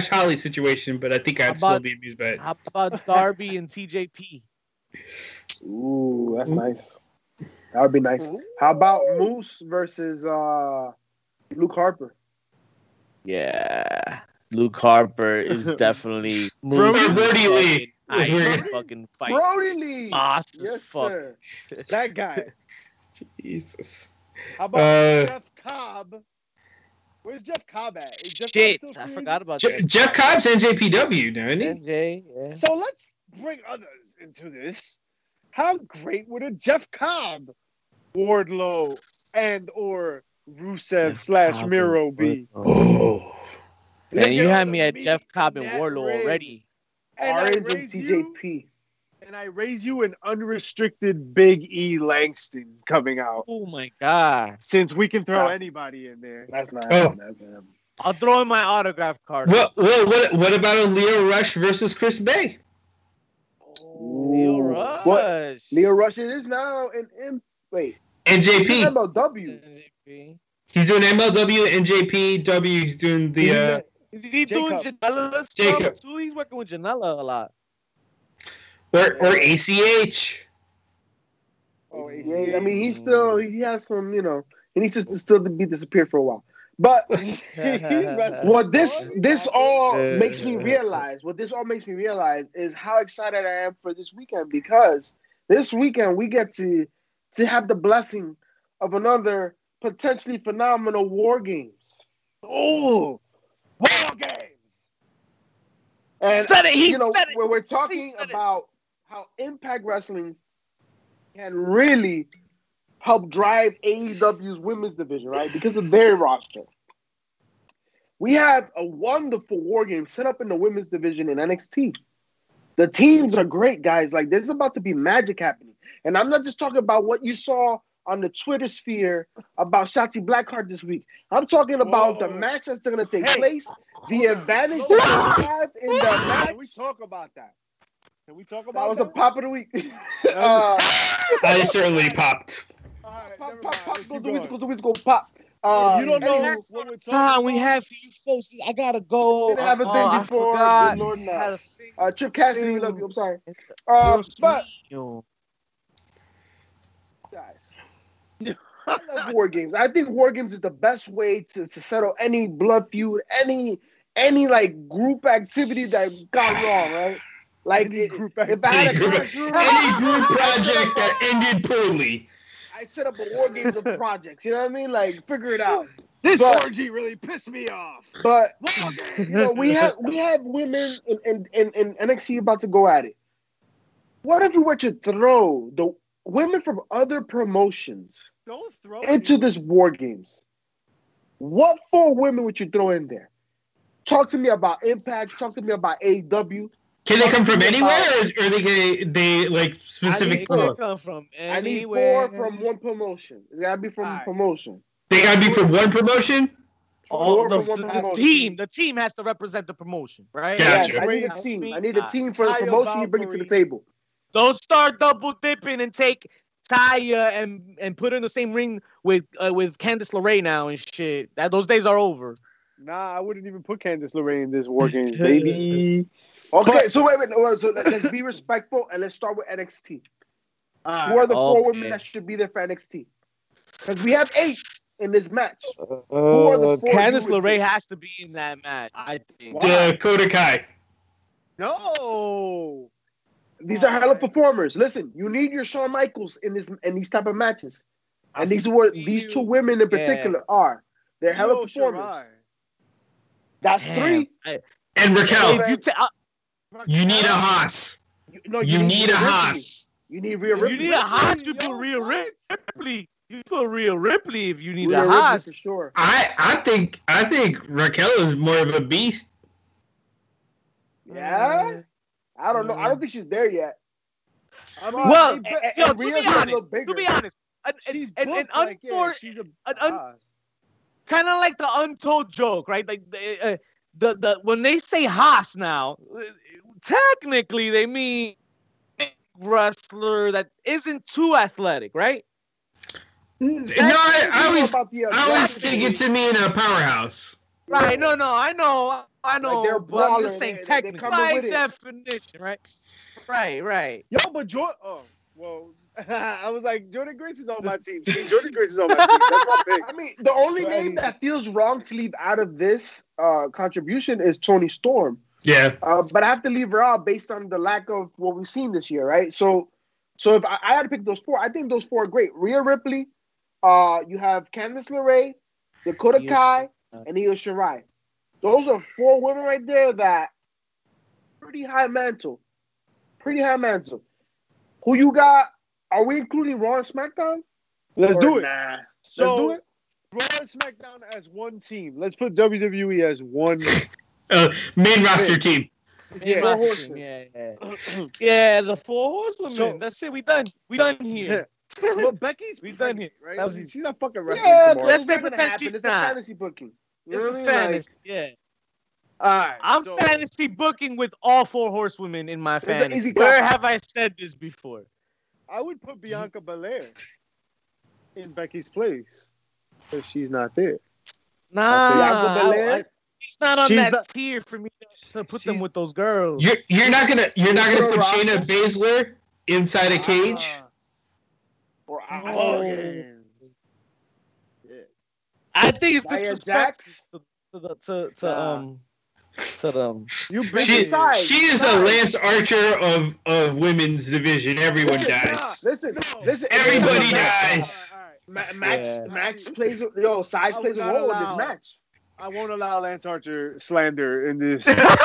Holly situation, but I think I'd still be amused by it. How about Darby and TJP? Ooh, that's nice. That would be nice. How about Moose versus Luke Harper? Yeah. Luke Harper is definitely Brody Lee. I hate fucking fight. Brody Lee. Awesome. Yes, fuck. Sir. That guy. Jesus. How about Jeff Cobb? Where's Jeff Cobb at? Is Jeff Cobb still free? I forgot about that. Jeff Cobb's NJPW, don't he? Yeah. So let's bring others into this. How great would a Jeff Cobb, Wardlow, and or Rusev / Miro be? Oh. Man, you had me at Jeff Cobb and Wardlow already. Orange and TJP. And I raise you an unrestricted Big E Langston coming out. Oh, my God. Since we can throw anybody in there. That's not happening. I'll throw in my autograph card. What about a Lio Rush versus Chris Bay? Lio Rush. What? Lio Rush it is now NJP. He's MLW. NJP. He's doing MLW, NJPW. He's doing the... Is he doing Janela stuff too? He's working with Janela a lot. Or ACH. Oh, ACH. I mean, he has some, you know, he needs to still be disappeared for a while. But what this all makes me realize is how excited I am for this weekend, because this weekend we get to have the blessing of another potentially phenomenal War Games. Oh, War Games! And when we're talking about how Impact Wrestling can really help drive AEW's women's division, right? Because of their roster. We have a wonderful war game set up in the women's division in NXT. The teams are great, guys. Like, there's about to be magic happening. And I'm not just talking about what you saw on the Twitter sphere about Shotzi Blackheart this week. I'm talking about the match that's going to take place, the advantage that we have in the match. Can we talk about that? Can we talk about that? That was a pop of the week. I certainly popped. Right, pop. You don't know what we're time we have for you folks. I gotta go. Didn't have a thing before. Good Lord, no. Trip Cassidy, we love you. I'm sorry. But guys, I love war games. I think war games is the best way to settle any blood feud, any like group activity that got wrong, right? Like any group project that ended poorly. I set up a war games of projects. You know what I mean? Like, figure it out. This orgy really pissed me off. But you know, we have women in NXT about to go at it. What if you were to throw the women from other promotions into this war games? What four women would you throw in there? Talk to me about Impact. Talk to me about AEW. Can they come from anywhere, or they like specific? I need four from one promotion. It gotta be from promotion. They gotta be from one promotion. All the team. The team has to represent the promotion, right? Gotcha. Yes, I need a team. I need a team for the promotion. You bring it to the table. Don't start double dipping and take Taya and put her in the same ring with Candice LeRae now and shit. That those days are over. Nah, I wouldn't even put Candice LeRae in this war game, baby. Okay, so wait. So let's be respectful and let's start with NXT. Who are the four women that should be there for NXT? Because we have eight in this match. Who are the four? Candice LeRae has to be in that match, I think. Dakota Kai. No. These are hella performers. Listen, you need your Shawn Michaels in these type of matches. And these two women in particular are. They're hella performers. That's three. And Raquel. You need a Haas. You need Rhea Ripley. You need a Haas. You put Rhea Ripley. If you need a Haas. For sure. I think Raquel is more of a beast. Yeah? I don't know. I don't think she's there yet. Well, to be honest. Kind of like the untold joke, right? Like the when they say Haas now, technically they mean wrestler that isn't too athletic, right? I always think it to mean a powerhouse. Right? No, I know. Like they're brawling, I'm just saying technically, by definition, right? Right. Yo, but Jordan. Oh, well. I was like, Jordan Grace is on my team. That's my pick. I mean, the only name that feels wrong to leave out of this contribution is Toni Storm. Yeah. But I have to leave her out based on the lack of what we've seen this year, right? So if I had to pick those four, I think those four are great. Rhea Ripley, you have Candice LeRae, Dakota Kai, and Io Shirai. Those are four women right there that pretty high mantle. Who you got? Are we including Raw and SmackDown? Let's do it. Raw and SmackDown as one team. Let's put WWE as one main roster team. Yeah, the four horsewomen. So, that's it. We done here. Well, Becky's done here, right? She's not fucking wrestling tomorrow. Let's pretend she's not. It's a fantasy booking. It's a fantasy. Yeah. All right, I'm fantasy booking with all four horsewomen in my fantasy. Where have I said this before? I would put Bianca Belair in Becky's place, but she's not there. Nah, she's not on that tier for me to put them with those girls. You're not gonna put Shayna Baszler inside a cage. I think it's disrespectful to them. She is the Lance Archer of women's division. Everyone dies. Listen. Everybody dies. Max plays a role in this match. I won't allow Lance Archer slander in this situation.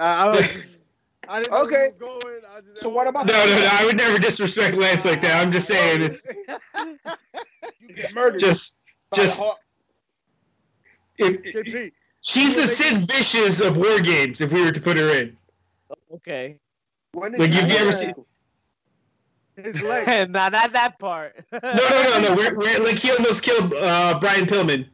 I didn't know where you were going. So what about? No. I would never disrespect Lance like that. I'm just saying it's. You get murdered. Just. If she's the Sid Vicious of War Games. If we were to put her in. Okay. Like you've never seen. His leg. Not that part. No. We're like he almost killed Brian Pillman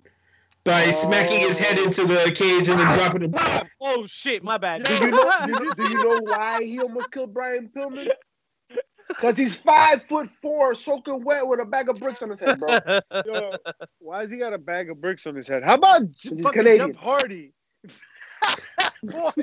by smacking his head into the cage and then dropping it. Oh shit! My bad. Do you know why he almost killed Brian Pillman? Because he's 5'4", soaking wet with a bag of bricks on his head, bro. Yo, why has he got a bag of bricks on his head? How about fucking Jeff Hardy? What?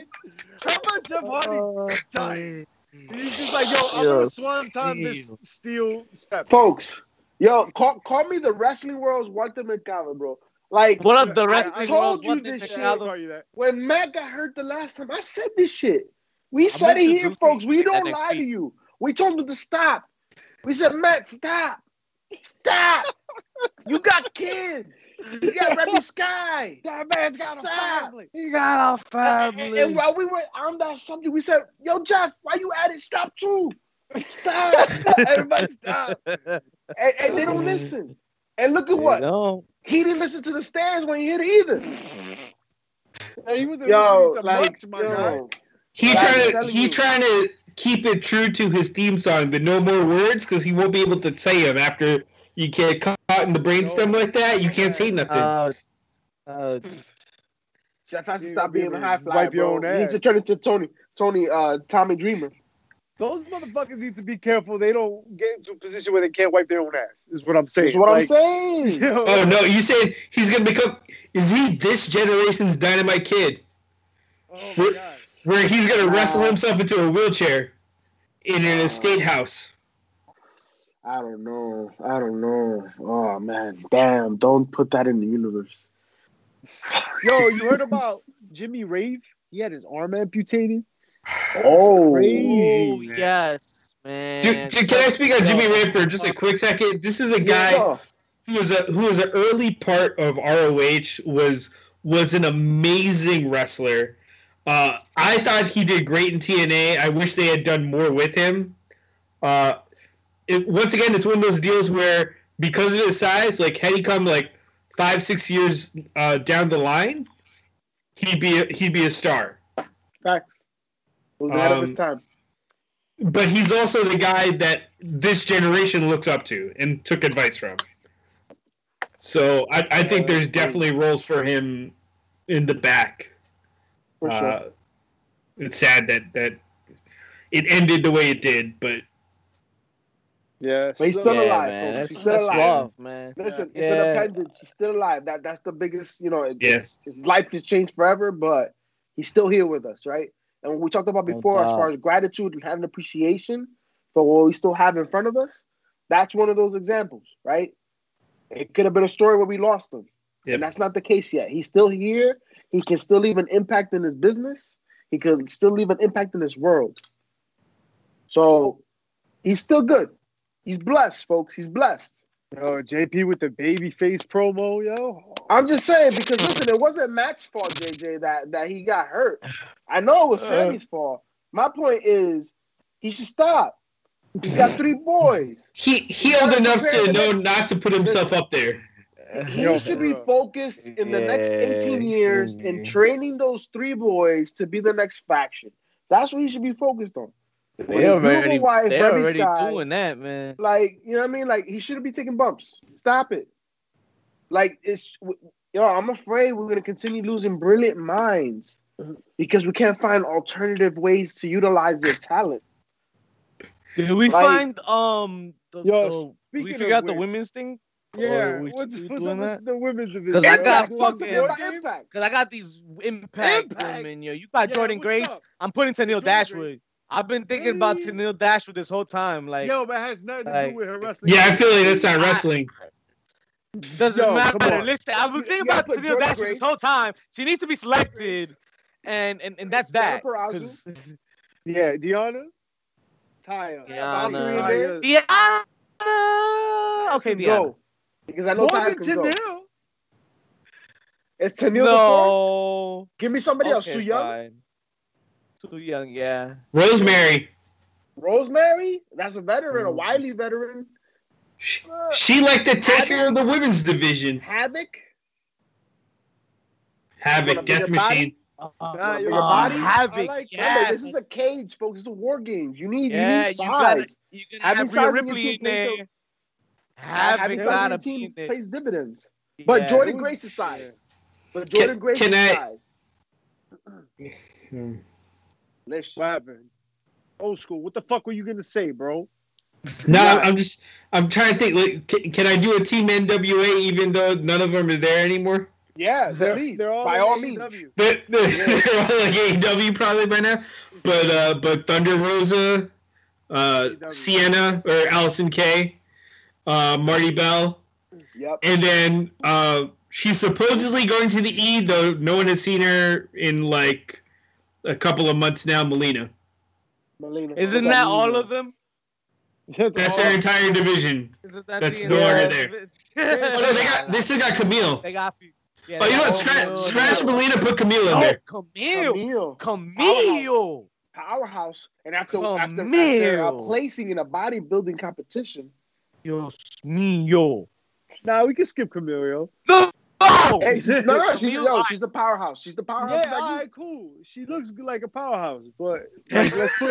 How about Jeff Hardy dying? He's just like, yo, I'm going to swanton this steel step. Folks, yo, call me the wrestling world's Walter McCallum, bro. Like, what up, the wrestling world? I told you this shit. When Matt got hurt the last time, I said this shit. We said it here, folks. We don't lie to you. We told him to stop. We said, Matt, stop. Stop. You got kids. You got Rebby Sky. That man's got a family. He got a family. And while we were on that subject, we said, yo, Jeff, why you at it? Stop too. Stop. Everybody stop. And they don't listen. And look at what. Know. He didn't listen to the stands when he hit it either. And he was trying to keep it true to his theme song, the no more words, because he won't be able to say them after. You get caught in the brainstem like that. You can't say nothing. Jeff has to stop being a high flyer. Wipe your own ass. He needs to turn into Tommy Dreamer. Those motherfuckers need to be careful. They don't get into a position where they can't wipe their own ass. Is what I'm saying. That's what I'm saying. Yo. Oh no! You said he's gonna become. Is he this generation's Dynamite Kid? Oh my God. Where he's gonna wrestle himself into a wheelchair in an estate house. I don't know. Oh, man. Damn. Don't put that in the universe. Yo, you heard about Jimmy Rave? He had his arm amputated. Oh, crazy. Man. Yes, man. Dude, can I speak on Jimmy Rave for just a quick second? This is a guy who was an early part of ROH, was an amazing wrestler. I thought he did great in TNA. I wish they had done more with him. Once again, it's one of those deals where because of his size, like had he come like 5-6 years down the line, he'd be a star. Facts. It was ahead of his time. But he's also the guy that this generation looks up to and took advice from. So I think there's definitely roles for him in the back. For sure. It's sad that it ended the way it did, but. Yeah, but he's still alive, man. Folks. He's still alive. Rough, man. Listen, it's an appendage. He's still alive. That's the biggest, his life has changed forever, but he's still here with us, right? And what we talked about before, as far as gratitude and having appreciation for what we still have in front of us, that's one of those examples, right? It could have been a story where we lost him, and that's not the case yet. He's still here. He can still leave an impact in his business. He can still leave an impact in his world. So he's still good. He's blessed, folks. He's blessed. Yo, JP with the babyface promo, yo. I'm just saying, because, listen, it wasn't Matt's fault, JJ, that he got hurt. I know it was Sammy's fault. My point is, he should stop. He's got 3 boys. He old enough to know not to put himself up there. He should be focused in the next 18 years in training those 3 boys to be the next faction. That's what he should be focused on. They're already doing that, man. Like, you know what I mean? Like, he shouldn't be taking bumps. Stop it. Like, I'm afraid we're going to continue losing brilliant minds because we can't find alternative ways to utilize their talent. Did we find, we figured out the women's thing? Yeah, what's doing that? The women's division. Because I got these Impact women, yo. You got Jordan Grace. Up? I'm putting Tennille Dashwood. I've been thinking about Tennille Dashwood this whole time. Like, yo, but it has nothing to do with her wrestling. Yeah, I feel like that's not wrestling. Doesn't matter. Listen, I've been thinking about Tennille Dashwood this whole time. She needs to be selected, and that's that. Yeah, Deonna, Taya. Okay, Deonna. Because I know Taya can go. Is Tennille the fourth? Give me somebody else. Too young? Fine. Too young, yeah. Rosemary. Rosemary? That's a veteran, a wily veteran. She like the taker of the women's division. Havoc? Havoc, Death Machine. Your body? Havoc, like, yes. This is a cage, folks. It's a war game. You need size. You gotta have Rhea Ripley in there. Having size of team plays dividends. But Jordan Grace is size. But Jordan Grace is size. Let's happen. Old school. What the fuck were you gonna say, bro? No, I'm trying to think. Like, can I do a team NWA even though none of them are there anymore? Yeah, they're all by all means. They're all like AEW probably by now. But Thunder Rosa, Sienna or Allison Kay, Marty Bell. Yep. And then she's supposedly going to the E, though no one has seen her in like a couple of months now. Melina. Isn't that all of them? That's their entire division. That's the order there. Oh, they still got Camille. They got. Yeah, oh, you know what? Scratch Melina, put Camille in there. Camille. Powerhouse. And after placing in a bodybuilding competition. Yo. Nah, we can skip Camille, yo. No! Hey, she's a powerhouse. She's the powerhouse. Yeah, all right, cool. She looks like a powerhouse, but like, she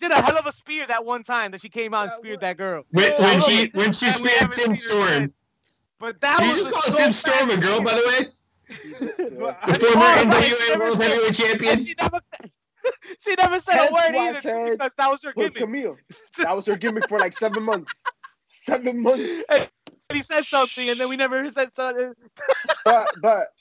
did a hell of a spear that one time that she came out and speared that girl. When she speared Tim Storm. But that did you just call Tim Storm a girl, by the way? The former NWA World Heavyweight Champion. She never said a word either because that was her gimmick. Camille. That was her gimmick for like 7 months. 7 months. And he said something, and then we never said something. But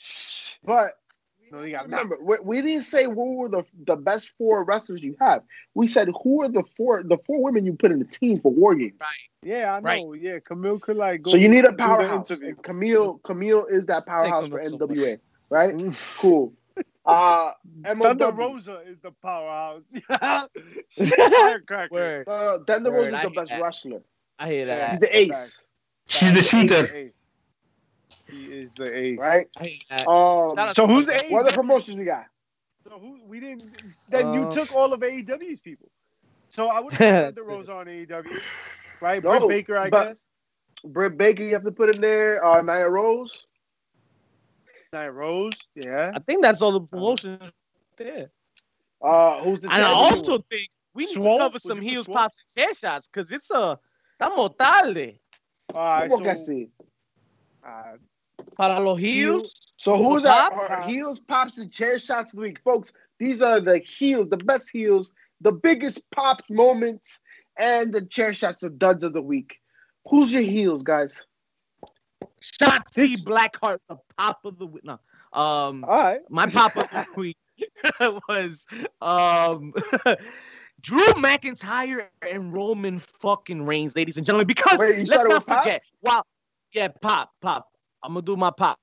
no, you gotta remember, we didn't say who were the best four wrestlers you have. We said who are the four women you put in the team for War Games. Right. Yeah, I know. Right. Yeah, Camille could like go. So you need a powerhouse. Camille is that powerhouse for NWA, right? Cool. Thunder Rosa is the powerhouse. She's a firecracker. Thunder Rosa is the best wrestler. I hear that. She's the ace. She's the shooter. He is the ace. Right? I hear that. So who's the ace? What are the promotions we got? So we didn't. Then you took all of AEW's people. So I would have Thunder Rosa on AEW, right? No, Britt Baker, I guess. Britt Baker, you have to put in there. Nia Rose. Yeah. I think that's all the promotions there. Who's the? And I also think we need to cover some heels, pops, and chair shots because it's estamos tarde. Para los heels. So who's our heels, pops, and chair shots of the week, folks? These are the heels, the best heels, the biggest pops moments, and the chair shots, the duds of the week. Who's your heels, guys? Shotzi Blackheart, the pop of the week. No. All right. My pop of the week was Drew McIntyre and Roman fucking Reigns, ladies and gentlemen. Because let's not forget. Wow. Yeah, pop. I'm going to do my pop.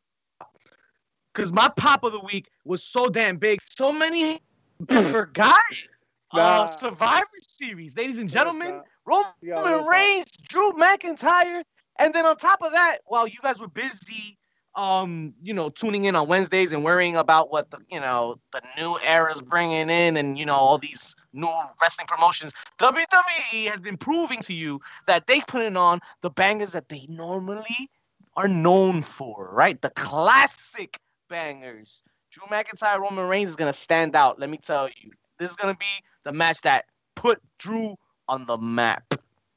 Because my pop of the week was so damn big. So many forgot it. Survivor Series, ladies and gentlemen. Roman Reigns, Drew McIntyre. And then on top of that, while you guys were busy, tuning in on Wednesdays and worrying about what the new era's bringing in and, all these new wrestling promotions, WWE has been proving to you that they putting on the bangers that they normally are known for, right? The classic bangers. Drew McIntyre, Roman Reigns is going to stand out, let me tell you. This is going to be the match that put Drew on the map.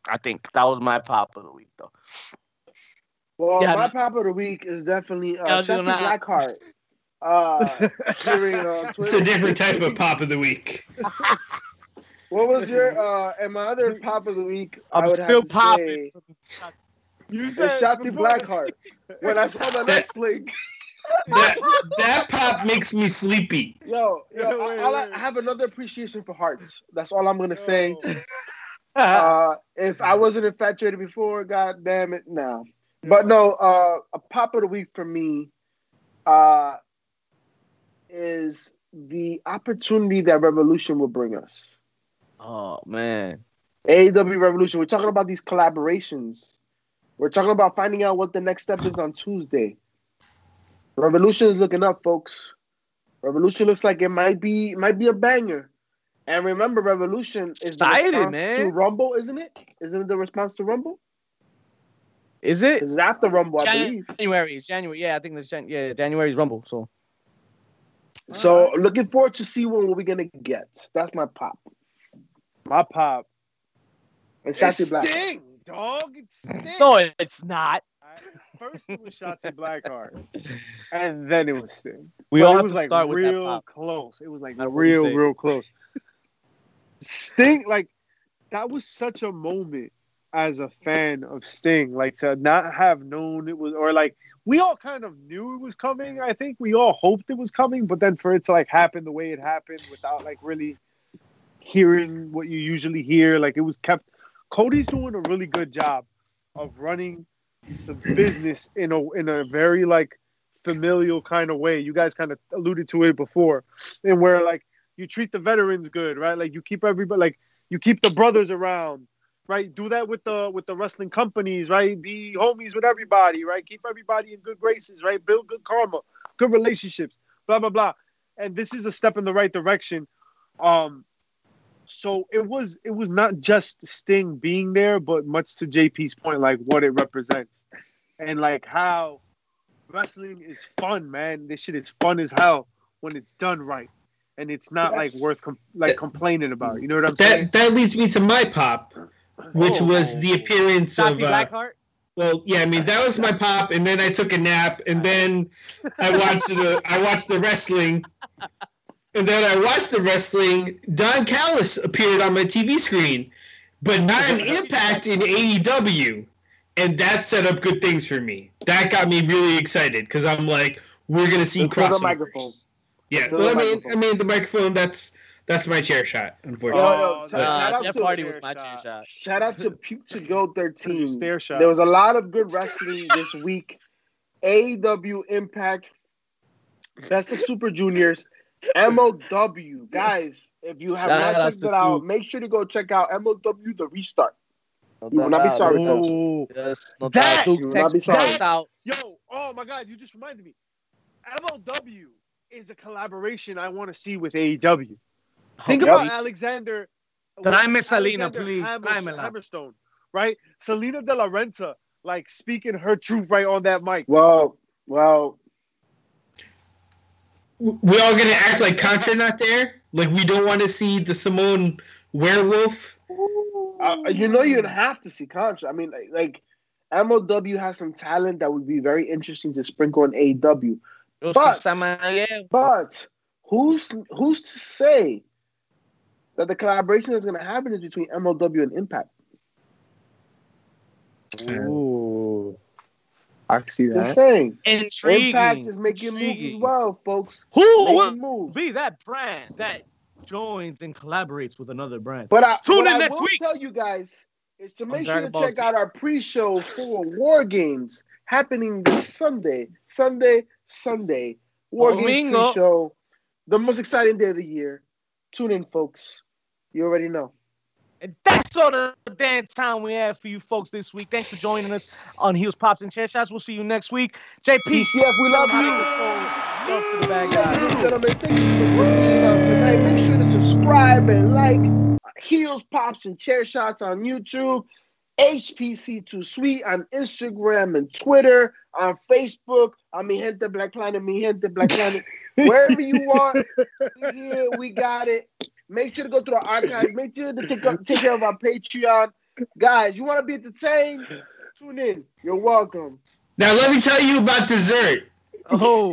I think that was my pop of the week, though. Well, my pop of the week is definitely Shotzi Blackheart. It's a different type of pop of the week. What was your and my other pop of the week? I'm still popping. You said Shotzi Blackheart. When I saw the next link. That pop makes me sleepy. I have another appreciation for hearts. That's all I'm gonna say. If I wasn't infatuated before, god damn it, now. But no, a pop of the week for me is the opportunity that Revolution will bring us. Oh man, AEW Revolution. We're talking about these collaborations We're talking about finding out what the next step is on Tuesday. Revolution is looking up, folks. Revolution looks like it might be a banger. And remember, Revolution is the response to Rumble, isn't it? Isn't it the response to Rumble? Is it? It's after Rumble, I believe. January. Yeah, I think January's Rumble. So looking forward to see what we're gonna get. That's my pop. My pop. It's Black. Sting, dog. It's Sting. No, it's not. First it was Shotzi Blackheart, and then it was Sting. We all have to start with that pop. Close. It was like real close. Sting, like that was such a moment as a fan of Sting, like to not have known it was, or like we all kind of knew it was coming. I think we all hoped it was coming, but then for it to like happen the way it happened without like really hearing what you usually hear, like it was kept. Cody's doing a really good job of running the business in a very like familial kind of way. You guys kind of alluded to it before, and where like you treat the veterans good, right? Like you keep everybody, like you keep the brothers around, right? Do that with the wrestling companies, right? Be homies with everybody, right? Keep everybody in good graces, right? Build good karma, good relationships, blah blah blah. And this is a step in the right direction. So it was not just Sting being there, but much to JP's point, like what it represents and like how wrestling is fun, man. This shit is fun as hell when it's done right. And it's not like worth complaining about. You know what I'm saying? That leads me to my pop, which was the appearance of Blackheart. Well, yeah, I mean that was my pop, and then I took a nap, and then I watched the wrestling. And then I watched the wrestling. Don Callis appeared on my TV screen, but not an Impact in AEW. And that set up good things for me. That got me really excited because I'm like, we're going to see crossovers. Yeah, well, I mean, the microphone, that's my chair shot, unfortunately. Shout out to my chair shot. Shout out to Future Gold 13. There was a lot of good wrestling this week. AEW Impact, Best of Super Juniors. MLW, guys, if you have not checked it out, make sure to go check out MLW The Restart. You will not be sorry, folks. Yes, you will not be sorry. Yo, oh my God, you just reminded me. MLW is a collaboration I want to see with AEW. Think about Alexander. Tráeme Selena, please. Hammerstone, right? Selena De La Renta, like speaking her truth right on that mic. Well. We're all gonna act like Contra not there. Like we don't want to see the Samoan werewolf. You know you'd have to see Contra. I mean, like MLW has some talent that would be very interesting to sprinkle in AEW. But who's to say that the collaboration that's gonna happen is between MLW and Impact? Ooh. I see that. Just saying. Intriguing. Impact is making moves as well, folks. Who will be that brand that joins and collaborates with another brand? But Tune in next week. What I will tell you guys is to make sure to check out our pre-show for War Games happening this Sunday. Sunday. War Games pre-show. The most exciting day of the year. Tune in, folks. You already know. And that's all the damn time we have for you folks this week. Thanks for joining us on Heels, Pops, and Chair Shots. We'll see you next week. JP, PCF, we love you. Love to the bad guys. Ladies and gentlemen, thank you for working on tonight. Make sure to subscribe and like Heels, Pops, and Chair Shots on YouTube. HPC2Sweet on Instagram and Twitter, on Facebook, on Mi Gente Black Planet, wherever you want. Here, we got it. Make sure to go through our archives. Make sure to take care of our Patreon. Guys, you want to be entertained? Tune in. You're welcome. Now, let me tell you about dessert. Oh.